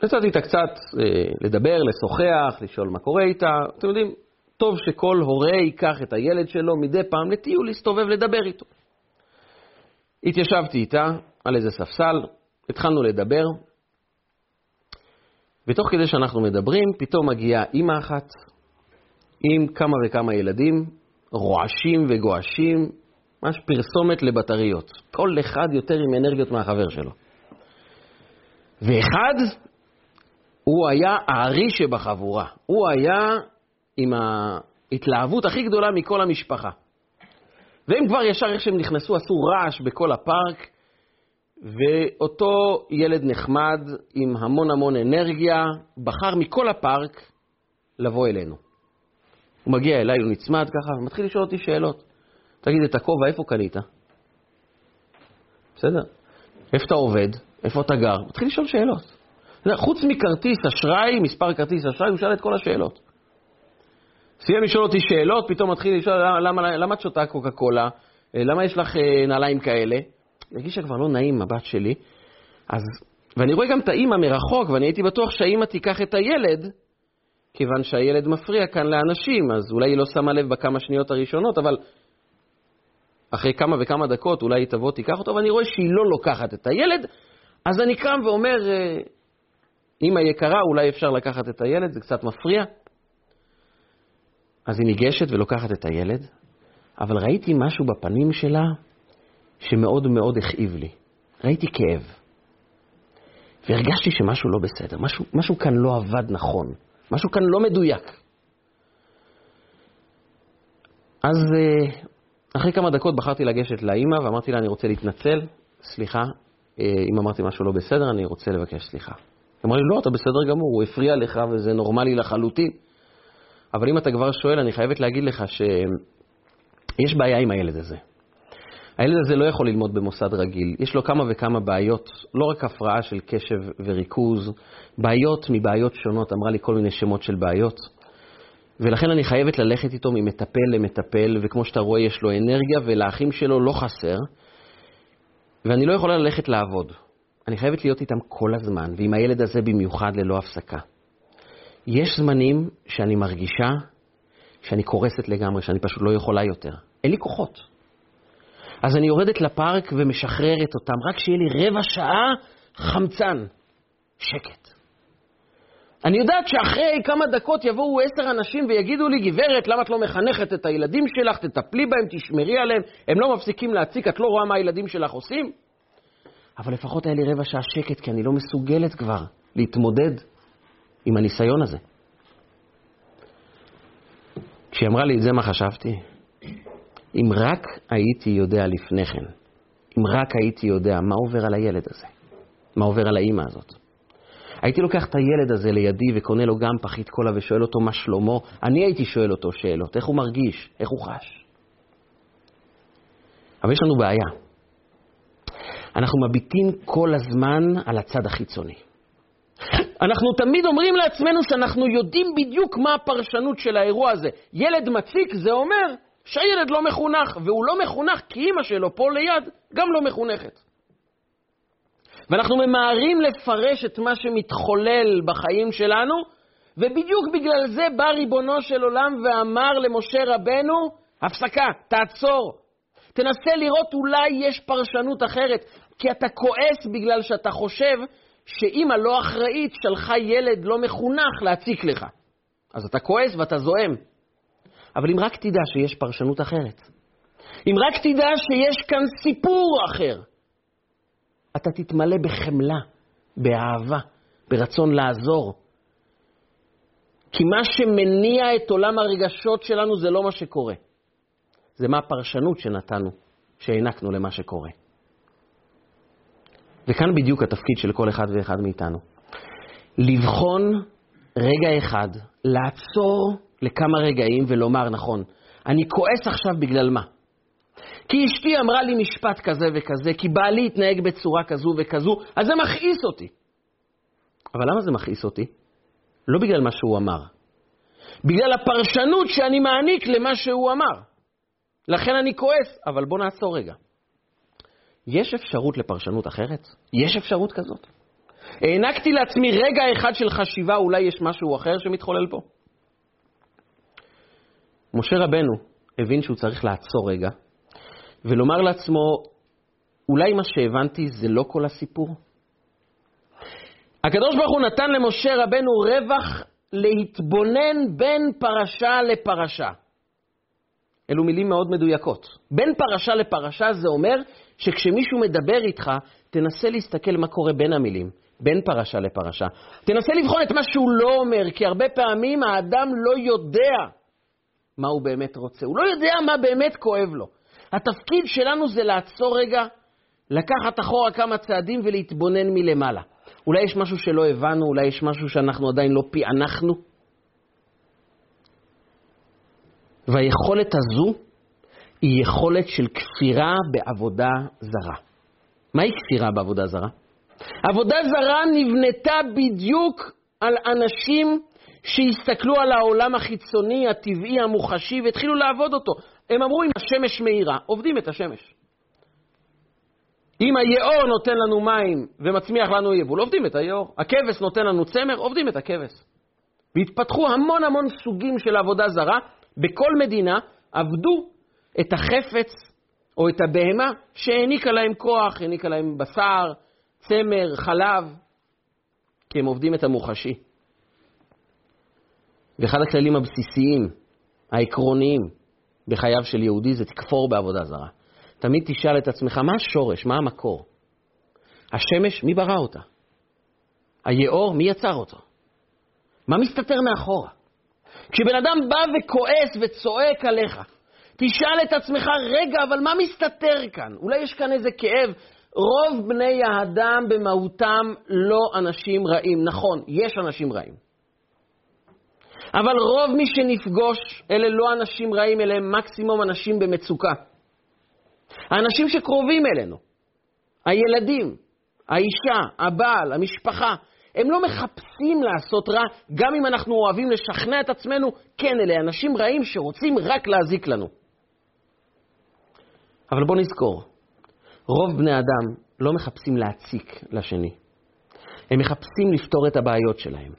יצאתי איתה קצת אה, לדבר, לשוחח, לשאול מה קורה איתה. אתם יודעים, טוב שכל הורה ייקח את הילד שלו מדי פעם לטיול, להסתובב, לדבר איתו. התיישבתי איתה על איזה ספסל, התחלנו לדבר. ותוך כדי שאנחנו מדברים, פתאום מגיעה אמא אחת עם כמה וכמה ילדים, רועשים וגועשים, ממש פרסומת לבטריות. כל אחד יותר עם אנרגיות מהחבר שלו. ואחד, הוא היה הארי שבחבורה. הוא היה עם ההתלהבות הכי גדולה מכל המשפחה. והם כבר ישר איך שהם נכנסו, עשו רעש בכל הפארק. ואותו ילד נחמד עם המון המון אנרגיה, בחר מכל הפארק לבוא אלינו. הוא מגיע אליי, הוא נצמד ככה, ומתחיל לשאול אותי שאלות. תגיד, את הכובע, איפה קנית? בסדר. איפה אתה עובד? איפה אתה גר? מתחיל לשאול שאלות. חוץ מכרטיס אשראי, מספר כרטיס אשראי, הוא שאל את כל השאלות. סיים לשאול אותי שאלות, פתאום מתחיל לשאול, למה, למה, למה את שותה קוקה קולה? למה יש לך נעליים כאלה? הרגישה כבר לא נעים, הבת שלי. אז, ואני רואה גם את האמא מרחוק, ואני הייתי בטוח שהאמא תיקח את הילד, כיוון שהילד מפריע כאן לאנשים, אז אולי היא לא שמה לב בכמה שניות הראשונות, אבל אחרי כמה וכמה דקות, אולי היא תבוא תיקח אותו, אבל אני רואה שהיא לא לוקחת את הילד, אז אני קם ואומר, אמא יקרה, אולי אפשר לקחת את הילד, זה קצת מפריע. אז היא ניגשת ולוקחת את הילד, אבל ראיתי משהו בפנים שלה שמאוד מאוד הכאיב לי. ראיתי כאב. והרגשתי שמשהו לא בסדר, משהו, משהו כאן לא עבד נכון, משהו כאן לא מדויק. אז אחרי כמה דקות בחרתי לגשת לאמא ואמרתי לה, אני רוצה להתנצל, סליחה, אם אמרתי משהו לא בסדר, אני רוצה לבקש סליחה. היא אמרה לי, לא, אתה בסדר גמור, הוא הפריע לך וזה נורמלי לחלוטין. אבל אם אתה כבר שואל, אני חייבת להגיד לך שיש בעיה עם הילד הזה. הילד הזה לא יכול ללמוד במוסד רגיל. יש לו כמה וכמה בעיות, לא רק הפרעה של קשב וריכוז, בעיות מבעיות שונות, אמרה לי כל מיני שמות של בעיות. ולכן אני חייבת ללכת איתו ממטפל למטפל, וכמו שאתה רואה יש לו אנרגיה, ולאחים שלו לא חסר. ואני לא יכולה ללכת לעבוד. אני חייבת להיות איתם כל הזמן, ועם הילד הזה במיוחד ללא הפסקה. יש זמנים שאני מרגישה שאני קורסת לגמרי, שאני פשוט לא יכולה יותר. אין לי כוחות. אז אני יורדת לפארק ומשחררת אותם, רק שיהיה לי רבע שעה חמצן. שקט. אני יודעת שאחרי כמה דקות יבואו עשר אנשים ויגידו לי, גברת, למה את לא מחנכת את הילדים שלך, תטפלי בהם, תשמרי עליהם, הם לא מפסיקים להציק, את לא רואה מה הילדים שלך עושים. אבל לפחות היה לי רבע שעה שקט, כי אני לא מסוגלת כבר להתמודד עם הניסיון הזה. כשהיא אמרה לי את זה, מה חשבתי? אם רק הייתי יודע לפני כן, אם רק הייתי יודע מה עובר על הילד הזה, מה עובר על האמא הזאת, הייתי לוקח את הילד הזה לידי וקונה לו גם פחית קולה ושואל אותו מה שלומו, אני הייתי שואל אותו שאלות, איך הוא מרגיש, איך הוא חש. אבל יש לנו בעיה. אנחנו מביטים כל הזמן על הצד החיצוני. אנחנו תמיד אומרים לעצמנו שאנחנו יודעים בדיוק מה הפרשנות של האירוע הזה. ילד מציק זה אומר שהילד לא מחונך, והוא לא מחונך כי אמא שלו פה ליד גם לא מחונכת. ואנחנו ממהרים לפרש את מה שמתחולל בחיים שלנו, ובדיוק בגלל זה בא ריבונו של עולם ואמר למשה רבנו, הפסקה, תעצור. תנסה לראות אולי יש פרשנות אחרת, כי אתה כועס בגלל שאתה חושב שאמא לא אחראית שלחה ילד לא מחונך להציק לך. אז אתה כועס ואתה זועם. אבל אם רק תדע שיש פרשנות אחרת, אם רק תדע שיש כאן סיפור אחר, אתה תתמלא בחמלה, באהבה, ברצון לעזור. כי מה שמניע את עולם הרגשות שלנו זה לא מה שקורה. זה מה הפרשנות שנתנו, שהענקנו למה שקורה. וכאן בדיוק התפקיד של כל אחד ואחד מאיתנו. לבחון רגע אחד, לעצור לכמה רגעים ולומר נכון, אני כועס עכשיו בגלל מה? כי אשתי אמרה לי משפט כזה וכזה, כי בעלי התנהג בצורה כזו וכזו, אז זה מכעיס אותי. אבל למה זה מכעיס אותי? לא בגלל מה שהוא אמר. בגלל הפרשנות שאני מעניק למה שהוא אמר. לכן אני כועס, אבל בוא נעצור רגע. יש אפשרות לפרשנות אחרת? יש אפשרות כזאת? הענקתי לעצמי רגע אחד של חשיבה, אולי יש משהו אחר שמתחולל פה. משה רבנו הבין שהוא צריך לעצור רגע, ולומר לעצמו, אולי מה שהבנתי זה לא כל הסיפור. הקדוש ברוך הוא נתן למשה רבנו רווח להתבונן בין פרשה לפרשה. אלו מילים מאוד מדויקות. בין פרשה לפרשה זה אומר שכשמישהו מדבר איתך, תנסה להסתכל מה קורה בין המילים. בין פרשה לפרשה. תנסה לבחון את מה שהוא לא אומר, כי הרבה פעמים האדם לא יודע מה הוא באמת רוצה. הוא לא יודע מה באמת כואב לו. התפקיד שלנו זה לעצור רגע, לקחת אחורה כמה צעדים ולהתבונן מלמעלה. אולי יש משהו שלא הבנו, אולי יש משהו שאנחנו עדיין לא פענחנו. והיכולת הזו היא יכולת של כפירה בעבודה זרה. מהי כפירה בעבודה זרה? עבודה זרה נבנתה בדיוק על אנשים שהסתכלו על העולם החיצוני, הטבעי, המוחשי, והתחילו לעבוד אותו. הם אמרו, אם השמש מהירה, עובדים את השמש. אם היאור נותן לנו מים ומצמיח לנו יבול, עובדים את היאור. הכבש נותן לנו צמר, עובדים את הכבש. והתפתחו המון המון סוגים של עבודה זרה. בכל מדינה עבדו את החפץ או את הבהמה שהעניקה להם כוח, העניקה להם בשר, צמר, חלב, כי הם עובדים את המוחשי. ואחד הכללים הבסיסיים, העקרוניים, בחייו של יהודי זה תכפור בעבודה זרה. תמיד תשאל את עצמך, מה השורש, מה המקור? השמש, מי ברא אותה? היאור, מי יצר אותו? מה מסתתר מאחורה? כשבן אדם בא וכועס וצועק עליך, תשאל את עצמך, רגע, אבל מה מסתתר כאן? אולי יש כאן איזה כאב. רוב בני האדם במהותם לא אנשים רעים. נכון, יש אנשים רעים. אבל רוב מי שנפגוש, אלה לא אנשים רעים, אלה הם מקסימום אנשים במצוקה. האנשים שקרובים אלינו, הילדים, האישה, הבעל, המשפחה, הם לא מחפשים לעשות רע, גם אם אנחנו אוהבים לשכנע את עצמנו, כן, אלה אנשים רעים שרוצים רק להזיק לנו. אבל בוא נזכור, רוב בני אדם לא מחפשים להציק לשני. הם מחפשים לפתור את הבעיות שלהם.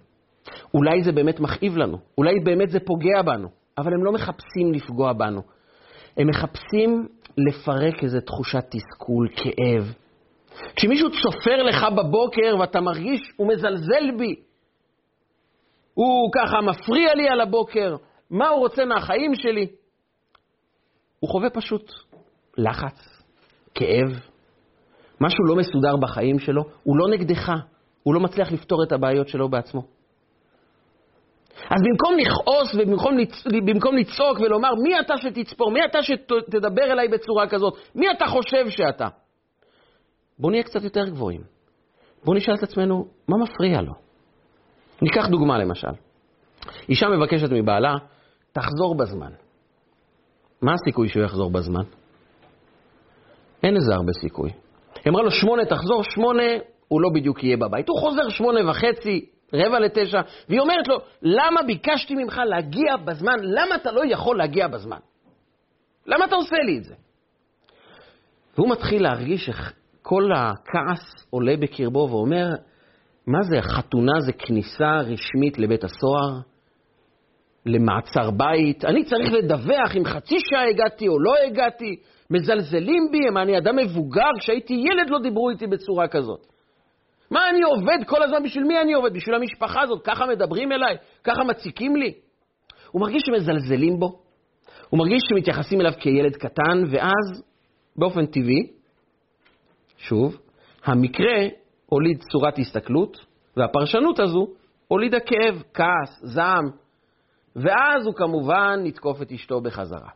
אולי זה באמת מכאיב לנו, אולי באמת זה פוגע בנו, אבל הם לא מחפשים לפגוע בנו. הם מחפשים לפרק איזו תחושת תסכול, כאב. כשמישהו צופר לך בבוקר ואתה מרגיש, הוא מזלזל בי. הוא ככה מפריע לי על הבוקר. מה הוא רוצה מהחיים שלי? הוא חווה פשוט לחץ, כאב. משהו לא מסודר בחיים שלו. הוא לא נגדך. הוא לא מצליח לפתור את הבעיות שלו בעצמו. אז במקום לכעוס ובמקום לצעוק ולומר, מי אתה שתצפור? מי אתה שתדבר אליי בצורה כזאת? מי אתה חושב שאתה? בואו נהיה קצת יותר גבוהים. בואו נשאל את עצמנו, מה מפריע לו? ניקח דוגמה למשל. אישה מבקשת מבעלה, תחזור בזמן. מה הסיכוי שהוא יחזור בזמן? אין איזה הרבה סיכוי. אמרה לו שמונה, תחזור שמונה, הוא לא בדיוק יהיה בבית. הוא חוזר שמונה וחצי, רבע לתשע, והיא אומרת לו, למה ביקשתי ממך להגיע בזמן? למה אתה לא יכול להגיע בזמן? למה אתה עושה לי את זה? והוא מתחיל להרגיש איך כל הכעס עולה בקרבו ואומר, מה זה? חתונה זה כניסה רשמית לבית הסוהר, למעצר בית. אני צריך לדווח אם חצי שעה הגעתי או לא הגעתי. מזלזלים בי, מה, אני אדם מבוגר, כשהייתי ילד לא דיברו איתי בצורה כזאת. מה אני עובד כל הזמן? בשביל מי אני עובד? בשביל המשפחה הזאת? ככה מדברים אליי? ככה מציקים לי? הוא מרגיש שמזלזלים בו. הוא מרגיש שמתייחסים אליו כילד קטן, ואז באופן טבעי, שוב, המקרה הוליד צורת הסתכלות, והפרשנות הזו הוליד הכאב, כעס, זעם, ואז הוא כמובן נתקוף את אשתו בחזרה.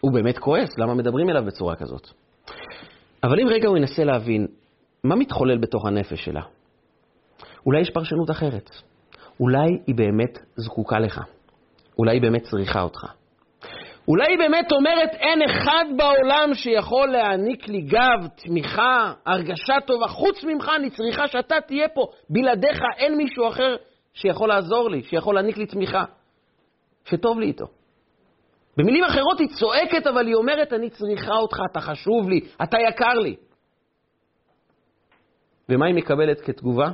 הוא באמת כועס, למה מדברים אליו בצורה כזאת? אבל אם רגע הוא ינסה להבין, מה מתחולל בתוך הנפש שלה? אולי יש פרשנות אחרת. אולי היא באמת זקוקה לך. אולי היא באמת צריכה אותך. אולי היא באמת אומרת, אין אחד בעולם שיכול להעניק לי גב, תמיכה, הרגשה טובה. חוץ ממך אני צריכה שאתה תהיה פה. בלעדיך אין מישהו אחר שיכול לעזור לי, שיכול להעניק לי תמיכה. שטוב לי איתו. במילים אחרות היא צועקת, אבל היא אומרת, אני צריכה אותך, אתה חשוב לי, אתה יקר לי. ומה היא מקבלת כתגובה?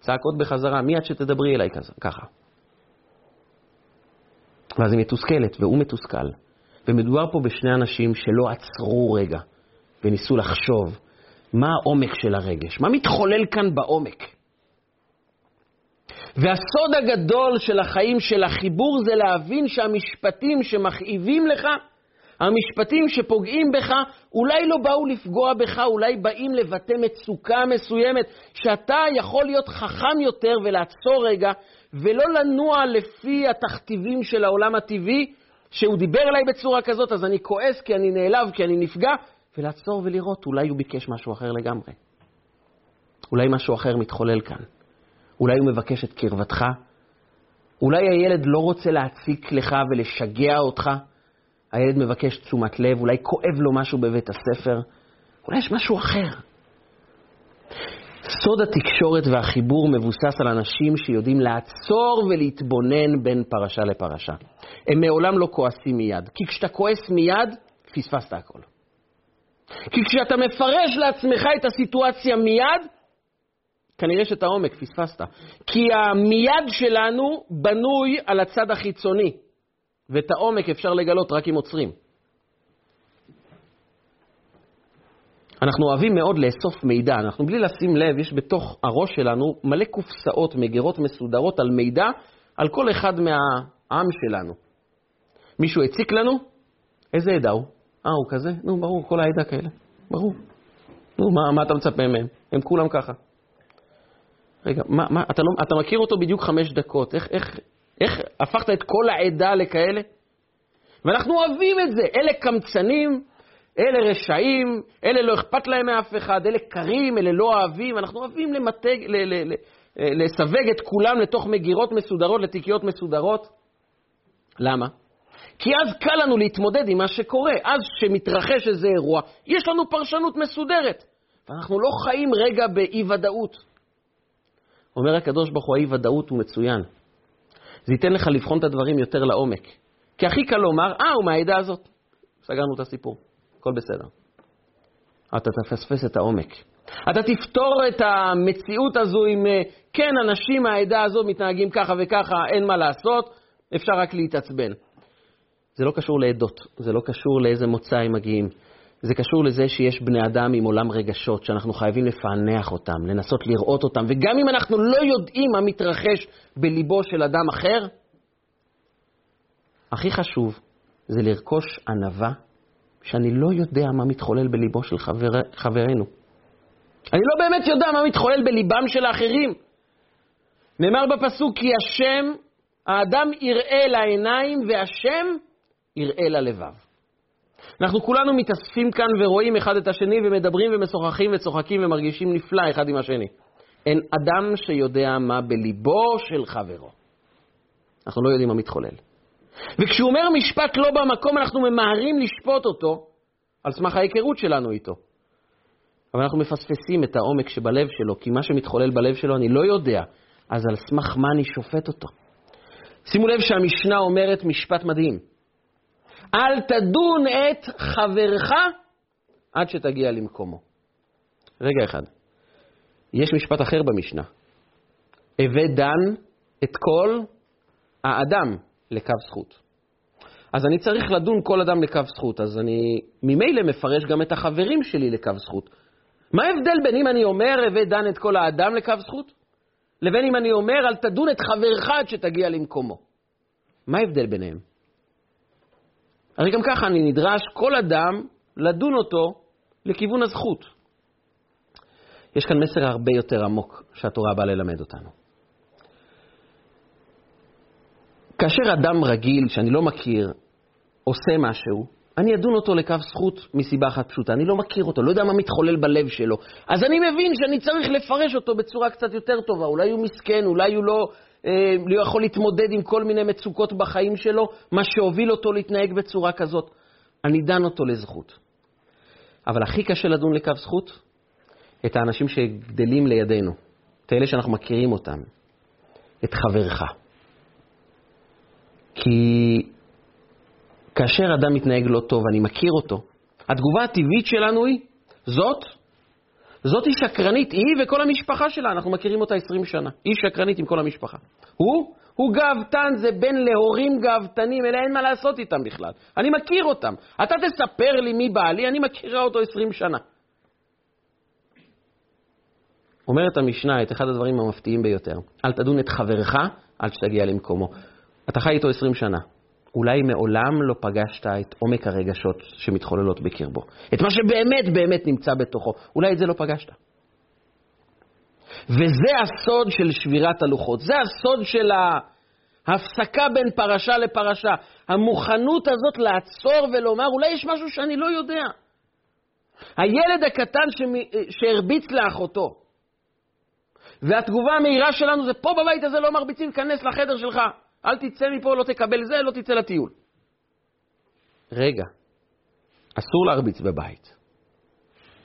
צעקות בחזרה, מיד שתדברי אליי ככה. ואז היא מתוסכלת, והוא מתוסכל. ומדובר פה בשני אנשים שלא עצרו רגע, וניסו לחשוב מה העומק של הרגש, מה מתחולל כאן בעומק. והסוד הגדול של החיים של החיבור זה להבין שהמשפטים שמכאיבים לך, המשפטים שפוגעים בך, אולי לא באו לפגוע בך, אולי באים לבטא מצוקה מסוימת, שאתה יכול להיות חכם יותר ולעצור רגע, ולא לנוע לפי התכתיבים של העולם הטבעי, שהוא דיבר אליי בצורה כזאת, אז אני כועס כי אני נעלב, כי אני נפגע, ולעצור ולראות, אולי הוא ביקש משהו אחר לגמרי. אולי משהו אחר מתחולל כאן. אולי הוא מבקש את קרבתך. אולי הילד לא רוצה להציק לך ולשגע אותך. הילד מבקש תשומת לב, אולי כואב לו משהו בבית הספר. אולי יש משהו אחר. סוד התקשורת והחיבור מבוסס על אנשים שיודעים לעצור ולהתבונן בין פרשה לפרשה. הם מעולם לא כועסים מיד, כי כשאתה כועס מיד, פספסת הכל. כי כשאתה מפרש לעצמך את הסיטואציה מיד, כנראה שאתה עומק, פספסת. כי המיד שלנו בנוי על הצד החיצוני, ואת העומק אפשר לגלות רק אם עוצרים. אנחנו אוהבים מאוד לאסוף מידע, אנחנו בלי לשים לב, יש בתוך הראש שלנו מלא קופסאות, מגירות מסודרות על מידע, על כל אחד מהעם שלנו. מישהו הציק לנו? איזה עדה הוא? אה, הוא כזה? נו, ברור, כל העדה כאלה. ברור. נו, מה, מה אתה מצפה מהם? הם כולם ככה. רגע, מה, מה, אתה, לא, אתה מכיר אותו בדיוק חמש דקות. איך, איך, איך הפכת את כל העדה לכאלה? ואנחנו אוהבים את זה. אלה קמצנים, אלה רשעים, אלה לא אכפת להם מאף אחד, אלה קרים, אלה לא אוהבים. אנחנו אוהבים למתג, ל, ל, ל, לסווג את כולם לתוך מגירות מסודרות, לתיקיות מסודרות. למה? כי אז קל לנו להתמודד עם מה שקורה. אז שמתרחש איזה אירוע, יש לנו פרשנות מסודרת. ואנחנו לא חיים רגע באי-ודאות. אומר הקדוש ברוך הוא, האי-ודאות הוא מצוין. זה ייתן לך לבחון את הדברים יותר לעומק. כי הכי קל לומר, אה, הוא מהעדה הזאת. סגרנו את הסיפור. הכל בסדר. אתה תפספס את העומק. אתה תפתור את המציאות הזו עם, כן, אנשים מהעדה הזו מתנהגים ככה וככה, אין מה לעשות, אפשר רק להתעצבן. זה לא קשור לעדות, זה לא קשור לאיזה מוצא הם מגיעים. זה קשור לזה שיש בני אדם עם עולם רגשות, שאנחנו חייבים לפענח אותם, לנסות לראות אותם. וגם אם אנחנו לא יודעים מה מתרחש בליבו של אדם אחר, הכי חשוב זה לרכוש ענווה, שאני לא יודע מה מתחולל בליבו של חבר, חברנו. אני לא באמת יודע מה מתחולל בליבם של האחרים. נאמר בפסוק, כי השם, האדם יראה לעיניים והשם יראה ללבב. אנחנו כולנו מתאספים כאן ורואים אחד את השני ומדברים ומשוחחים וצוחקים ומרגישים נפלא אחד עם השני. אין אדם שיודע מה בליבו של חברו. אנחנו לא יודעים מה מתחולל. וכשהוא אומר משפט לא במקום, אנחנו ממהרים לשפוט אותו על סמך ההיכרות שלנו איתו. אבל אנחנו מפספסים את העומק שבלב שלו, כי מה שמתחולל בלב שלו אני לא יודע, אז על סמך מה אני שופט אותו. שימו לב שהמשנה אומרת משפט מדהים. אל תדון את חברך עד שתגיע למקומו. רגע אחד. יש משפט אחר במשנה. הווה דן את כל האדם לקו זכות. אז אני צריך לדון כל אדם לקו זכות, אז אני ממילא מפרש גם את החברים שלי לקו זכות. מה ההבדל בין אם אני אומר הווה דן את כל האדם לקו זכות? לבין אם אני אומר אל תדון את חברך עד שתגיע למקומו. מה ההבדל ביניהם? הרי גם ככה אני נדרש כל אדם לדון אותו לכיוון הזכות. יש כאן מסר הרבה יותר עמוק שהתורה באה ללמד אותנו. כאשר אדם רגיל שאני לא מכיר עושה משהו, אני אדון אותו לקו זכות מסיבה אחת פשוטה. אני לא מכיר אותו, לא יודע מה מתחולל בלב שלו. אז אני מבין שאני צריך לפרש אותו בצורה קצת יותר טובה. אולי הוא מסכן, אולי הוא לא... לא יכול להתמודד עם כל מיני מצוקות בחיים שלו, מה שהוביל אותו להתנהג בצורה כזאת. אני דן אותו לזכות. אבל הכי קשה לדון לקו זכות, את האנשים שגדלים לידינו, את אלה שאנחנו מכירים אותם, את חברך. כי כאשר אדם מתנהג לא טוב, אני מכיר אותו, התגובה הטבעית שלנו היא, זאת, זאת היא שקרנית, היא וכל המשפחה שלה, אנחנו מכירים אותה עשרים שנה. היא שקרנית עם כל המשפחה. הוא? הוא גאוותן, זה בין להורים גאוותנים, אלא אין מה לעשות איתם בכלל. אני מכיר אותם. אתה תספר לי מי בעלי, אני מכירה אותו עשרים שנה. אומרת המשנה את אחד הדברים המפתיעים ביותר. אל תדון את חברך, אל תגיע למקומו. אתה חי איתו עשרים שנה. אולי מעולם לא פגשת את עומק הרגשות שמתחוללות בקרבו. את מה שבאמת באמת נמצא בתוכו. אולי את זה לא פגשת. וזה הסוד של שבירת הלוחות. זה הסוד של ההפסקה בין פרשה לפרשה. המוכנות הזאת לעצור ולומר, אולי יש משהו שאני לא יודע. הילד הקטן שהרביץ לאחותו. והתגובה המהירה שלנו זה, פה בבית הזה לא מרביצים, כנס לחדר שלך. אל תצא מפה, לא תקבל זה, לא תצא לטיול. רגע, אסור להרביץ בבית.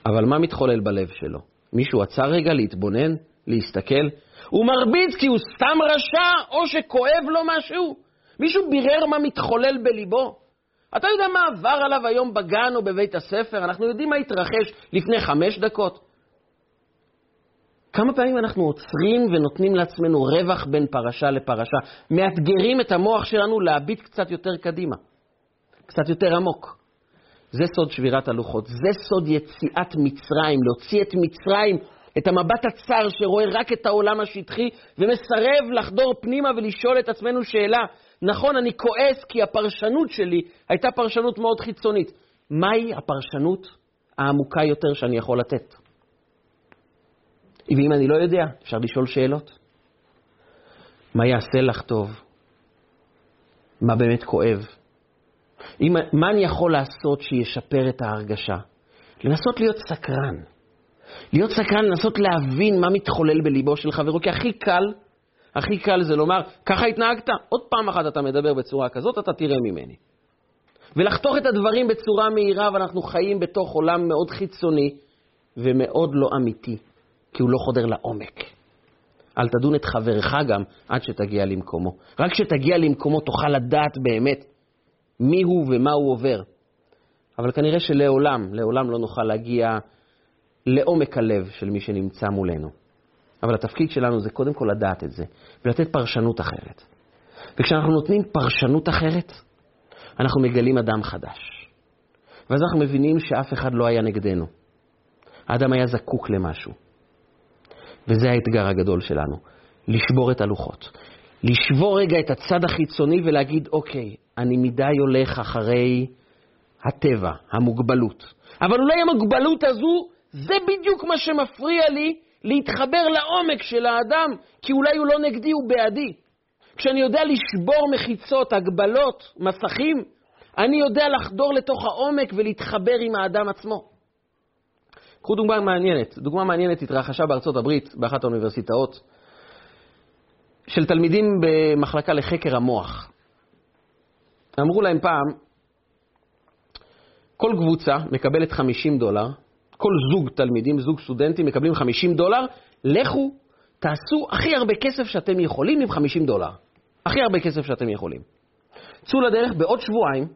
אבל מה מתחולל בלב שלו? מישהו עצר רגע להתבונן, להסתכל? הוא מרביץ כי הוא סתם רשע, או שכואב לו משהו? מישהו בירר מה מתחולל בליבו? אתה יודע מה עבר עליו היום בגן או בבית הספר? אנחנו יודעים מה התרחש לפני חמש דקות. כמה פעמים אנחנו עוצרים ונותנים לעצמנו רווח בין פרשה לפרשה. מאתגרים את המוח שלנו להביט קצת יותר קדימה. קצת יותר עמוק. זה סוד שבירת הלוחות, זה סוד יציאת מצרים, להוציא את מצרים, את המבט הצר שרואה רק את העולם השטחי, ומסרב לחדור פנימה ולשאול את עצמנו שאלה. נכון, אני כועס כי הפרשנות שלי הייתה פרשנות מאוד חיצונית. מהי הפרשנות העמוקה יותר שאני יכול לתת? ואם אני לא יודע, אפשר לשאול שאלות. מה יעשה לך טוב? מה באמת כואב? אם, מה אני יכול לעשות שישפר את ההרגשה? לנסות להיות סקרן. להיות סקרן, לנסות להבין מה מתחולל בליבו של חברו, כי הכי קל, הכי קל זה לומר, ככה התנהגת, עוד פעם אחת אתה מדבר בצורה כזאת, אתה תראה ממני. ולחתוך את הדברים בצורה מהירה, ואנחנו חיים בתוך עולם מאוד חיצוני, ומאוד לא אמיתי, כי הוא לא חודר לעומק. אל תדון את חברך גם, עד שתגיע למקומו. רק כשתגיע למקומו תוכל לדעת באמת, מי הוא ומה הוא עובר. אבל כנראה שלעולם, לעולם לא נוכל להגיע לעומק הלב של מי שנמצא מולנו. אבל התפקיד שלנו זה קודם כל לדעת את זה, ולתת פרשנות אחרת. וכשאנחנו נותנים פרשנות אחרת, אנחנו מגלים אדם חדש. ואז אנחנו מבינים שאף אחד לא היה נגדנו. האדם היה זקוק למשהו. וזה האתגר הגדול שלנו, לשבור את הלוחות. לשבור רגע את הצד החיצוני ולהגיד, אוקיי, אני מדי הולך אחרי הטבע, המוגבלות. אבל אולי המוגבלות הזו, זה בדיוק מה שמפריע לי להתחבר לעומק של האדם, כי אולי הוא לא נגדי, הוא בעדי. כשאני יודע לשבור מחיצות, הגבלות, מסכים, אני יודע לחדור לתוך העומק ולהתחבר עם האדם עצמו. קחו דוגמה מעניינת. דוגמה מעניינת התרחשה בארצות הברית, באחת האוניברסיטאות, של תלמידים במחלקה לחקר המוח. אמרו להם פעם, כל קבוצה מקבלת חמישים דולר, כל זוג תלמידים, זוג סטודנטים מקבלים חמישים דולר, לכו, תעשו הכי הרבה כסף שאתם יכולים עם חמישים דולר. הכי הרבה כסף שאתם יכולים. צאו לדרך, בעוד שבועיים,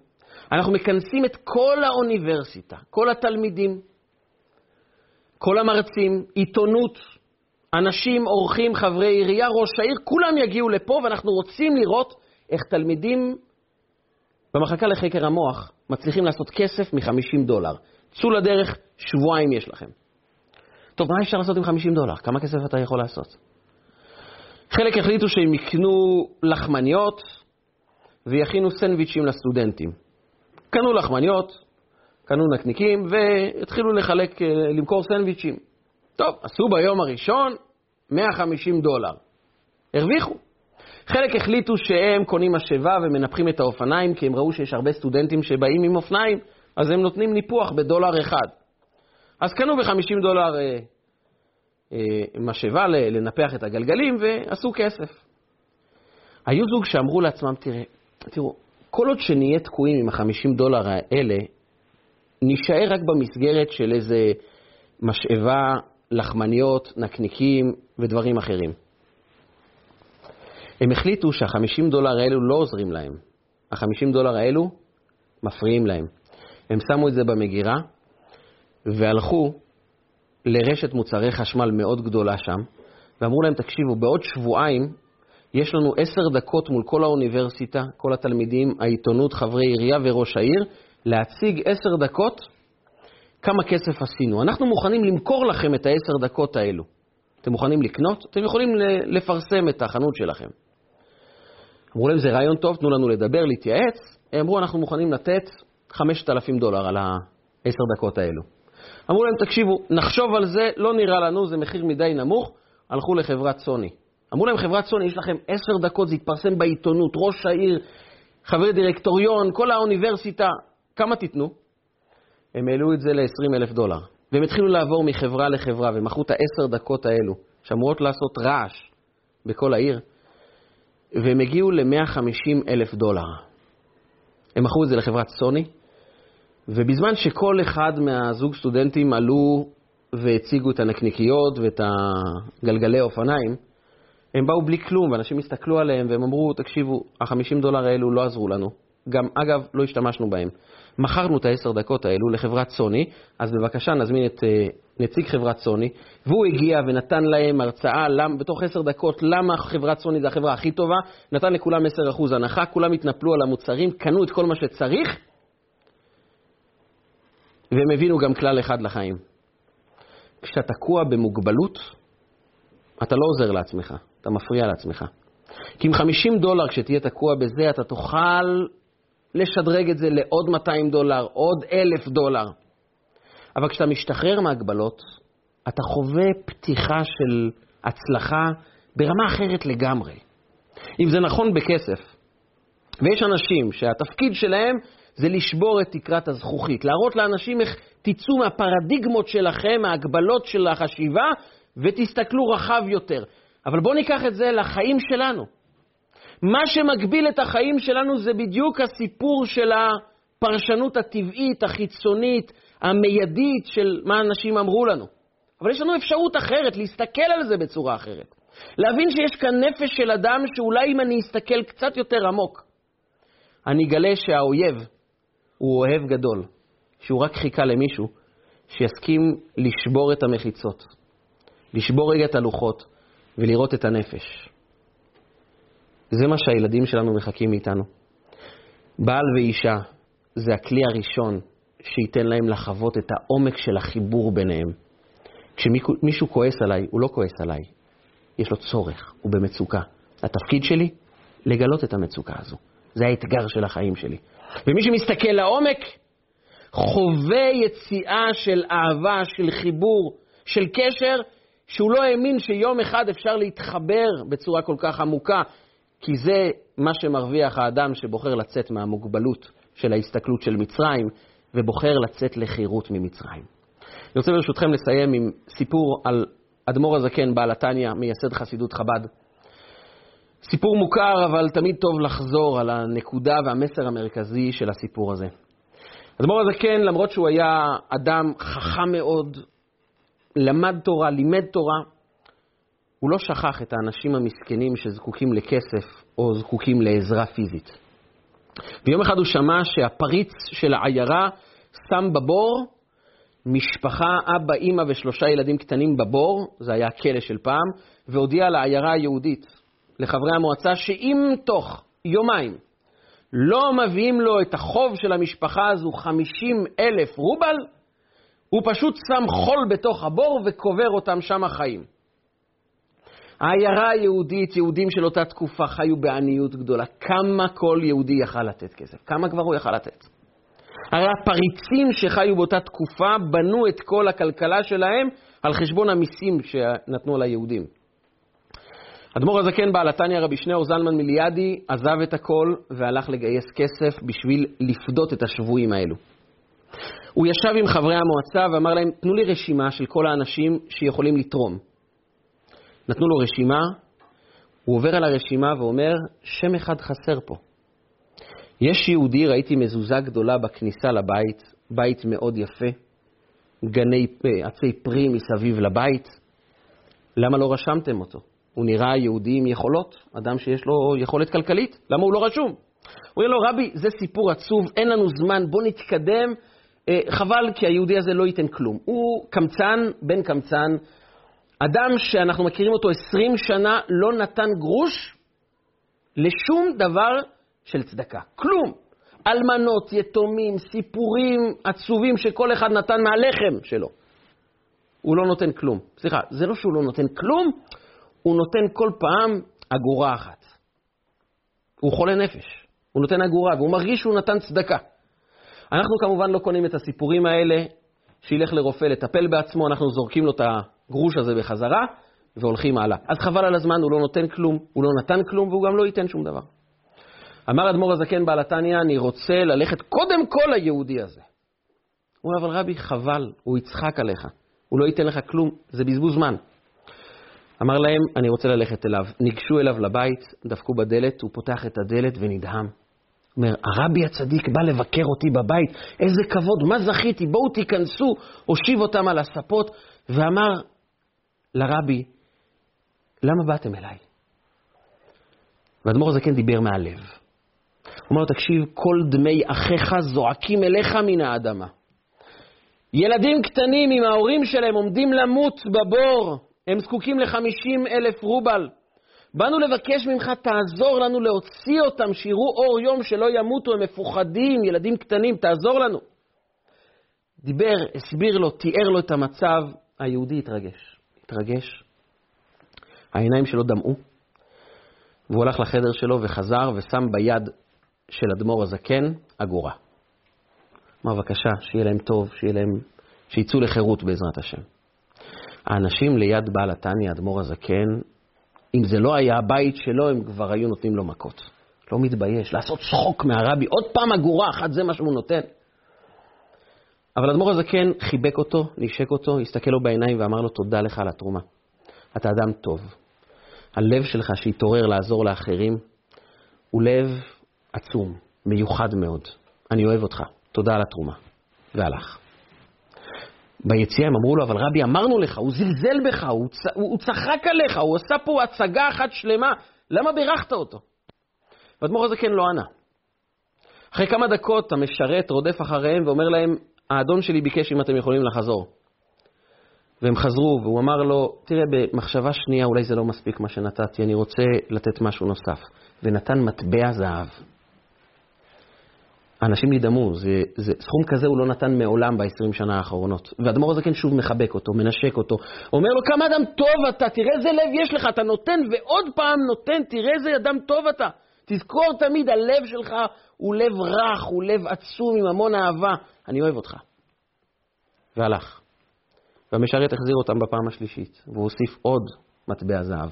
אנחנו מכנסים את כל האוניברסיטה, כל התלמידים, כל המרצים, עיתונות, אנשים, עורכים, חברי עירייה, ראש העיר, כולם יגיעו לפה ואנחנו רוצים לראות איך תלמידים במחלקה לחקר המוח מצליחים לעשות כסף מחמישים דולר. צאו לדרך, שבועיים יש לכם. טוב, מה אפשר לעשות עם חמישים דולר? כמה כסף אתה יכול לעשות? חלק החליטו שהם יקנו לחמניות ויכינו סנדוויצ'ים לסטודנטים. קנו לחמניות, קנו נקניקים והתחילו לחלק, למכור סנדוויצ'ים. טוב, עשו ביום הראשון מאה וחמישים דולר. הרוויחו. חלק החליטו שהם קונים משאבה ומנפחים את האופניים, כי הם ראו שיש הרבה סטודנטים שבאים עם אופניים, אז הם נותנים ניפוח בדולר אחד. אז קנו ב-חמישים דולר אה, אה, משאבה לנפח את הגלגלים ועשו כסף. היו זוג שאמרו לעצמם, תראה, תראו, כל עוד שנהיה תקועים עם ה-חמישים דולר האלה, נשאר רק במסגרת של איזה משאבה, לחמניות, נקניקים ודברים אחרים. הם החליטו שה-חמישים דולר האלו לא עוזרים להם. ה-חמישים דולר האלו מפריעים להם. הם שמו את זה במגירה והלכו לרשת מוצרי חשמל מאוד גדולה שם, ואמרו להם, תקשיבו, בעוד שבועיים יש לנו עשר דקות מול כל האוניברסיטה, כל התלמידים, העיתונות, חברי עירייה וראש העיר, להציג עשר דקות כמה כסף עשינו. אנחנו מוכנים למכור לכם את העשר דקות האלו. אתם מוכנים לקנות? אתם יכולים לפרסם את החנות שלכם. אמרו להם, זה רעיון טוב, תנו לנו לדבר, להתייעץ. אמרו, אנחנו מוכנים לתת חמשת אלפים דולר על העשר דקות האלו. אמרו להם, תקשיבו, נחשוב על זה, לא נראה לנו, זה מחיר מדי נמוך. הלכו לחברת סוני. אמרו להם, חברת סוני, יש לכם עשר דקות, זה יתפרסם בעיתונות, ראש העיר, חברי דירקטוריון, כל האוניברסיטה. כמה תיתנו? הם העלו את זה ל-עשרים אלף דולר. והם התחילו לעבור מחברה לחברה, ומכרו את העשר דקות האלו, שאמורות לעשות רעש בכל העיר, והם הגיעו ל-מאה וחמישים אלף דולר. הם מכרו את זה לחברת סוני, ובזמן שכל אחד מהזוג סטודנטים עלו והציגו את הנקניקיות ואת הגלגלי אופניים, הם באו בלי כלום, ואנשים הסתכלו עליהם, והם אמרו, תקשיבו, ה-חמישים דולר האלו לא עזרו לנו. גם, אגב, לא השתמשנו בהם. מכרנו את העשר דקות האלו לחברת סוני, אז בבקשה נזמין את uh, נציג חברת סוני, והוא הגיע ונתן להם הרצאה, למ, בתוך עשר דקות, למה חברת סוני זה החברה הכי טובה, נתן לכולם עשרה אחוז הנחה, כולם התנפלו על המוצרים, קנו את כל מה שצריך, והם הבינו גם כלל אחד לחיים. כשאתה תקוע במוגבלות, אתה לא עוזר לעצמך, אתה מפריע לעצמך. כי עם חמישים דולר כשתהיה תקוע בזה, אתה תוכל לשדרג את זה לעוד מאתיים דולר, עוד אלף דולר. אבל כשאתה משתחרר מהגבלות, אתה חווה פתיחה של הצלחה ברמה אחרת לגמרי. אם זה נכון בכסף, ויש אנשים שהתפקיד שלהם זה לשבור את תקרת הזכוכית, להראות לאנשים איך תיצאו מהפרדיגמות שלכם, מהגבלות של החשיבה, ותסתכלו רחב יותר. אבל בואו ניקח את זה לחיים שלנו. מה שמגביל את החיים שלנו זה בדיוק הסיפור של הפרשנות הטבעית, החיצונית, המיידית של מה אנשים אמרו לנו. אבל יש לנו אפשרות אחרת, להסתכל על זה בצורה אחרת. להבין שיש כאן נפש של אדם שאולי אם אני אסתכל קצת יותר עמוק, אני אגלה שהאויב הוא אוהב גדול, שהוא רק חיכה למישהו שיסכים לשבור את המחיצות, לשבור רגע את הלוחות ולראות את הנפש. זה מה שהילדים שלנו מחכים מאיתנו. בעל ואישה זה הכלי הראשון שייתן להם לחוות את העומק של החיבור ביניהם. כשמישהו כועס עליי, הוא לא כועס עליי. יש לו צורך, הוא במצוקה. התפקיד שלי, לגלות את המצוקה הזו. זה האתגר של החיים שלי. ומי שמסתכל לעומק, חווה יציאה של אהבה, של חיבור, של קשר, שהוא לא האמין שיום אחד אפשר להתחבר בצורה כל כך עמוקה, כי זה מה שמרוויח האדם שבוחר לצאת מהמוגבלות של ההסתכלות של מצרים, ובוחר לצאת לחירות ממצרים. אני רוצה ברשותכם לסיים עם סיפור על אדמו"ר הזקן בעל התניא, מייסד חסידות חב"ד. סיפור מוכר, אבל תמיד טוב לחזור על הנקודה והמסר המרכזי של הסיפור הזה. אדמו"ר הזקן, למרות שהוא היה אדם חכם מאוד, למד תורה, לימד תורה, הוא לא שכח את האנשים המסכנים שזקוקים לכסף או זקוקים לעזרה פיזית. ויום אחד הוא שמע שהפריץ של העיירה שם בבור משפחה, אבא, אמא ושלושה ילדים קטנים בבור, זה היה הכלא של פעם, והודיע לעיירה היהודית, לחברי המועצה, שאם תוך יומיים לא מביאים לו את החוב של המשפחה הזו חמישים אלף רובל, הוא פשוט שם חול בתוך הבור וקובר אותם שם החיים. העיירה היהודית, יהודים של אותה תקופה חיו בעניות גדולה. כמה כל יהודי יכל לתת כסף? כמה כבר הוא יכל לתת? הרי הפריצים שחיו באותה תקופה בנו את כל הכלכלה שלהם על חשבון המיסים שנתנו ליהודים. אדמו"ר הזקן בעל התניא רבי שניאור זלמן מיליאדי עזב את הכל והלך לגייס כסף בשביל לפדות את השבויים האלו. הוא ישב עם חברי המועצה ואמר להם, תנו לי רשימה של כל האנשים שיכולים לתרום. נתנו לו רשימה, הוא עובר על הרשימה ואומר, שם אחד חסר פה. יש יהודי, ראיתי מזוזה גדולה בכניסה לבית, בית מאוד יפה, גני עצי פרי מסביב לבית. למה לא רשמתם אותו? הוא נראה יהודי עם יכולות, אדם שיש לו יכולת כלכלית, למה הוא לא רשום? הוא אומר לו, רבי, זה סיפור עצוב, אין לנו זמן, בוא נתקדם, חבל כי היהודי הזה לא ייתן כלום. הוא קמצן, בן קמצן, אדם שאנחנו מכירים אותו עשרים שנה לא נתן גרוש לשום דבר של צדקה. כלום. אלמנות, יתומים, סיפורים עצובים שכל אחד נתן מהלחם שלו. הוא לא נותן כלום. סליחה, זה לא שהוא לא נותן כלום, הוא נותן כל פעם אגורה אחת. הוא חולה נפש. הוא נותן אגורה והוא מרגיש שהוא נתן צדקה. אנחנו כמובן לא קונים את הסיפורים האלה, שילך לרופא לטפל בעצמו, אנחנו זורקים לו את הגרוש הזה בחזרה, והולכים הלאה. אז חבל על הזמן, הוא לא נותן כלום, הוא לא נתן כלום, והוא גם לא ייתן שום דבר. אמר אדמו"ר הזקן בעל התניא, אני רוצה ללכת קודם כל ליהודי הזה. הוא אומר, אבל רבי, חבל, הוא יצחק עליך, הוא לא ייתן לך כלום, זה בזבוז זמן. אמר להם, אני רוצה ללכת אליו. ניגשו אליו לבית, דפקו בדלת, הוא פותח את הדלת ונדהם. הוא אומר, הרבי הצדיק בא לבקר אותי בבית, איזה כבוד, מה זכיתי, בואו תיכנסו, הושיב אותם על הספות, ואמר לרבי, למה באתם אליי? והאדמו"ר הזקן דיבר מהלב. הוא אומר לו, תקשיב, כל דמי אחיך זועקים אליך מן האדמה. ילדים קטנים עם ההורים שלהם עומדים למות בבור, הם זקוקים לחמישים אלף רובל. באנו לבקש ממך, תעזור לנו להוציא אותם, שיראו אור יום שלא ימותו, הם מפוחדים, ילדים קטנים, תעזור לנו. דיבר, הסביר לו, תיאר לו את המצב, היהודי התרגש. התרגש. העיניים שלו דמעו. והוא הלך לחדר שלו וחזר ושם ביד של אדמו"ר הזקן אגורה. מה בבקשה, שיהיה להם טוב, שיהיה להם, שיצאו לחירות בעזרת השם. האנשים ליד בעל התניא, אדמו"ר הזקן, אם זה לא היה הבית שלו, הם כבר היו נותנים לו מכות. לא מתבייש, לעשות צחוק מהרבי, עוד פעם אגורה אחת, זה מה שהוא נותן. אבל אדמו"ר הזקן חיבק אותו, נשק אותו, הסתכל לו בעיניים ואמר לו, תודה לך על התרומה. אתה אדם טוב. הלב שלך שהתעורר לעזור לאחרים, הוא לב עצום, מיוחד מאוד. אני אוהב אותך, תודה על התרומה. והלך. ביציאה הם אמרו לו, אבל רבי אמרנו לך, הוא זלזל בך, הוא, צ... הוא צחק עליך, הוא עשה פה הצגה אחת שלמה, למה בירכת אותו? ואדמו"ר הזקן לא ענה. אחרי כמה דקות המשרת רודף אחריהם ואומר להם, האדון שלי ביקש אם אתם יכולים לחזור. והם חזרו והוא אמר לו, תראה במחשבה שנייה אולי זה לא מספיק מה שנתתי, אני רוצה לתת משהו נוסף. ונתן מטבע זהב. האנשים נדמו, זה, זה, סכום כזה הוא לא נתן מעולם ב-עשרים שנה האחרונות. והאדמו"ר הזקן שוב מחבק אותו, מנשק אותו. אומר לו, כמה אדם טוב אתה, תראה איזה לב יש לך, אתה נותן ועוד פעם נותן, תראה איזה אדם טוב אתה. תזכור תמיד, הלב שלך הוא לב רך, הוא לב עצום עם המון אהבה. אני אוהב אותך. והלך. והמשרת החזיר אותם בפעם השלישית, והוא הוסיף עוד מטבע זהב.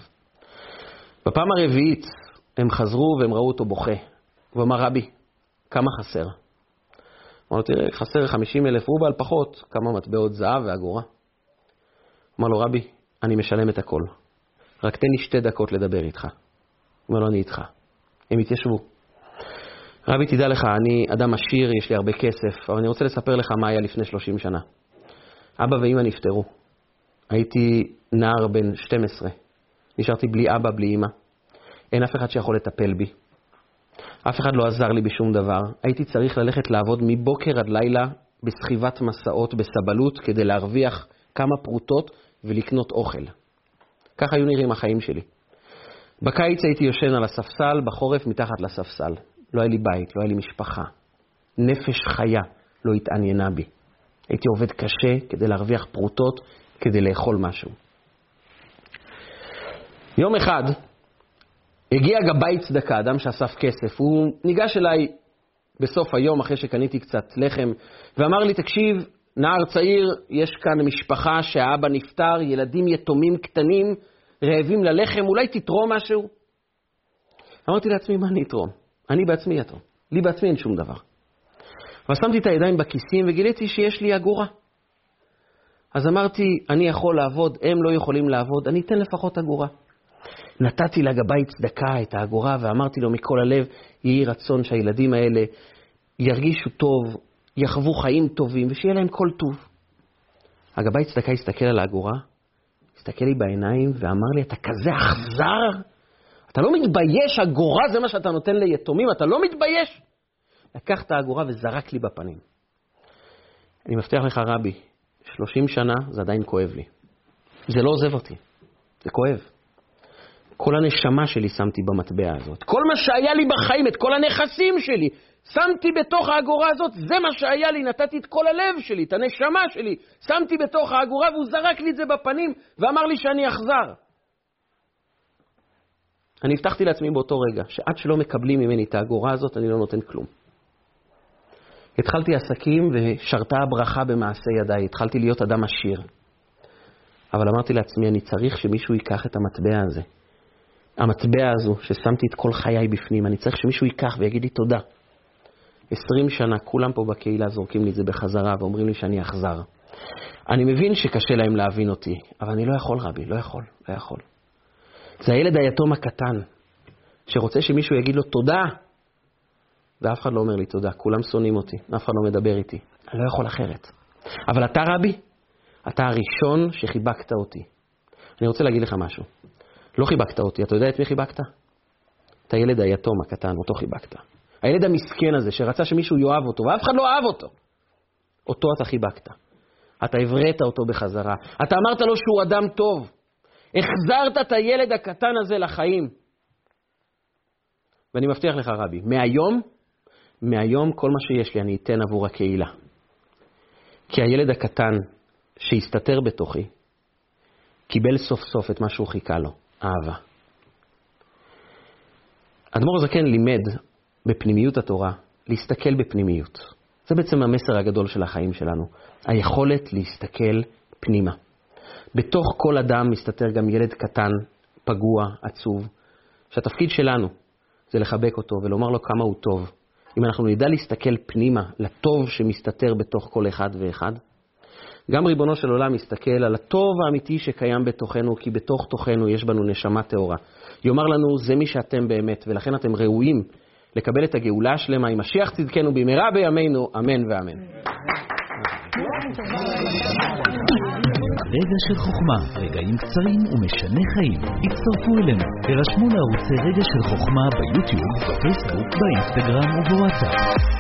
בפעם הרביעית הם חזרו והם ראו אותו בוכה. הוא אמר, רבי, כמה חסר? אמר לו, תראה, חסר חמישים אלף רובל פחות, כמה מטבעות זהב ואגורה. אמר לו, רבי, אני משלם את הכל. רק תן לי שתי דקות לדבר איתך. אמר לו, אני איתך. הם התיישבו. רבי, תדע לך, אני אדם עשיר, יש לי הרבה כסף, אבל אני רוצה לספר לך מה היה לפני שלושים שנה. אבא ואמא נפטרו. הייתי נער בן שתים עשרה. נשארתי בלי אבא, בלי אמא. אין אף אחד שיכול לטפל בי. אף אחד לא עזר לי בשום דבר. הייתי צריך ללכת לעבוד מבוקר עד לילה בסחיבת מסעות, בסבלות, כדי להרוויח כמה פרוטות ולקנות אוכל. כך היו נראים החיים שלי. בקיץ הייתי יושן על הספסל, בחורף מתחת לספסל. לא היה לי בית, לא היה לי משפחה. נפש חיה לא התעניינה בי. הייתי עובד קשה כדי להרוויח פרוטות, כדי לאכול משהו. יום אחד הגיע גבאי צדקה, אדם שאסף כסף. הוא ניגש אליי בסוף היום אחרי שקניתי קצת לחם, ואמר לי, תקשיב, נער צעיר, יש כאן משפחה שהאבא נפטר, ילדים יתומים קטנים, רעבים ללחם, אולי תתרום משהו? אמרתי לעצמי, מה אני אתרום? אני בעצמי יתום. לי בעצמי אין שום דבר. אבל שמתי את הידיים בכיסים וגיליתי שיש לי אגורה. אז אמרתי, אני יכול לעבוד, הם לא יכולים לעבוד, אני אתן לפחות אגורה. נתתי לגבאי צדקה את האגורה ואמרתי לו מכל הלב, יהי רצון שהילדים האלה ירגישו טוב, יחוו חיים טובים ושיהיה להם כל טוב. הגבאי צדקה הסתכל על האגורה, הסתכל לי בעיניים ואמר לי, אתה כזה אכזר? אתה לא מתבייש, אגורה זה מה שאתה נותן ליתומים, אתה לא מתבייש? לקח את האגורה וזרק לי בפנים. אני מבטיח לך רבי, שלושים שנה זה עדיין כואב לי. זה לא עוזב אותי, זה כואב. כל הנשמה שלי שמתי במטבע הזאת. כל מה שהיה לי בחיים, את כל הנכסים שלי, שמתי בתוך האגורה הזאת, זה מה שהיה לי, נתתי את כל הלב שלי, את הנשמה שלי, שמתי בתוך האגורה והוא זרק לי את זה בפנים ואמר לי שאני אחזר. אני הבטחתי לעצמי באותו רגע, שעד שלא מקבלים ממני את האגורה הזאת, אני לא נותן כלום. התחלתי עסקים ושרתה הברכה במעשה ידיי, התחלתי להיות אדם עשיר. אבל אמרתי לעצמי, אני צריך שמישהו ייקח את המטבע הזה. המטבע הזו ששמתי את כל חיי בפנים, אני צריך שמישהו ייקח ויגיד לי תודה. עשרים שנה כולם פה בקהילה זורקים לי את זה בחזרה ואומרים לי שאני אחזר. אני מבין שקשה להם להבין אותי, אבל אני לא יכול רבי, לא יכול, לא יכול. זה הילד היתום הקטן שרוצה שמישהו יגיד לו תודה, ואף אחד לא אומר לי תודה, כולם שונאים אותי, אף אחד לא מדבר איתי, אני לא יכול אחרת. אבל אתה רבי, אתה הראשון שחיבקת אותי. אני רוצה להגיד לך משהו. לא חיבקת אותי, אתה יודע את מי חיבקת? את הילד היתום הקטן, אותו חיבקת. הילד המסכן הזה שרצה שמישהו יאהב אותו, ואף אחד לא אהב אותו. אותו אתה חיבקת. אתה הבראת אותו בחזרה. אתה אמרת לו שהוא אדם טוב. החזרת את הילד הקטן הזה לחיים. ואני מבטיח לך רבי, מהיום, מהיום כל מה שיש לי אני אתן עבור הקהילה. כי הילד הקטן שהסתתר בתוכי, קיבל סוף סוף את מה שהוא חיכה לו, אהבה. אדמור הזקן לימד בפנימיות התורה, להסתכל בפנימיות. זה בעצם המסר הגדול של החיים שלנו, היכולת להסתכל פנימה. בתוך כל אדם מסתתר גם ילד קטן, פגוע, עצוב, שהתפקיד שלנו זה לחבק אותו ולומר לו כמה הוא טוב. אם אנחנו נדע להסתכל פנימה לטוב שמסתתר בתוך כל אחד ואחד, גם ריבונו של עולם מסתכל על הטוב האמיתי שקיים בתוכנו, כי בתוך תוכנו יש בנו נשמה טהורה. יאמר לנו, זה מי שאתם באמת, ולכן אתם ראויים לקבל את הגאולה השלמה, עם משיח צדקנו במהרה בימינו, אמן ואמן. רגע של חוכמה, רגעים קצרים ומשנה חיים. הצטרפו אלינו, הרשמו לערוצי רגע של חוכמה ביוטיוב, בפייסבוק, באינסטגרם ובוואטסאפ.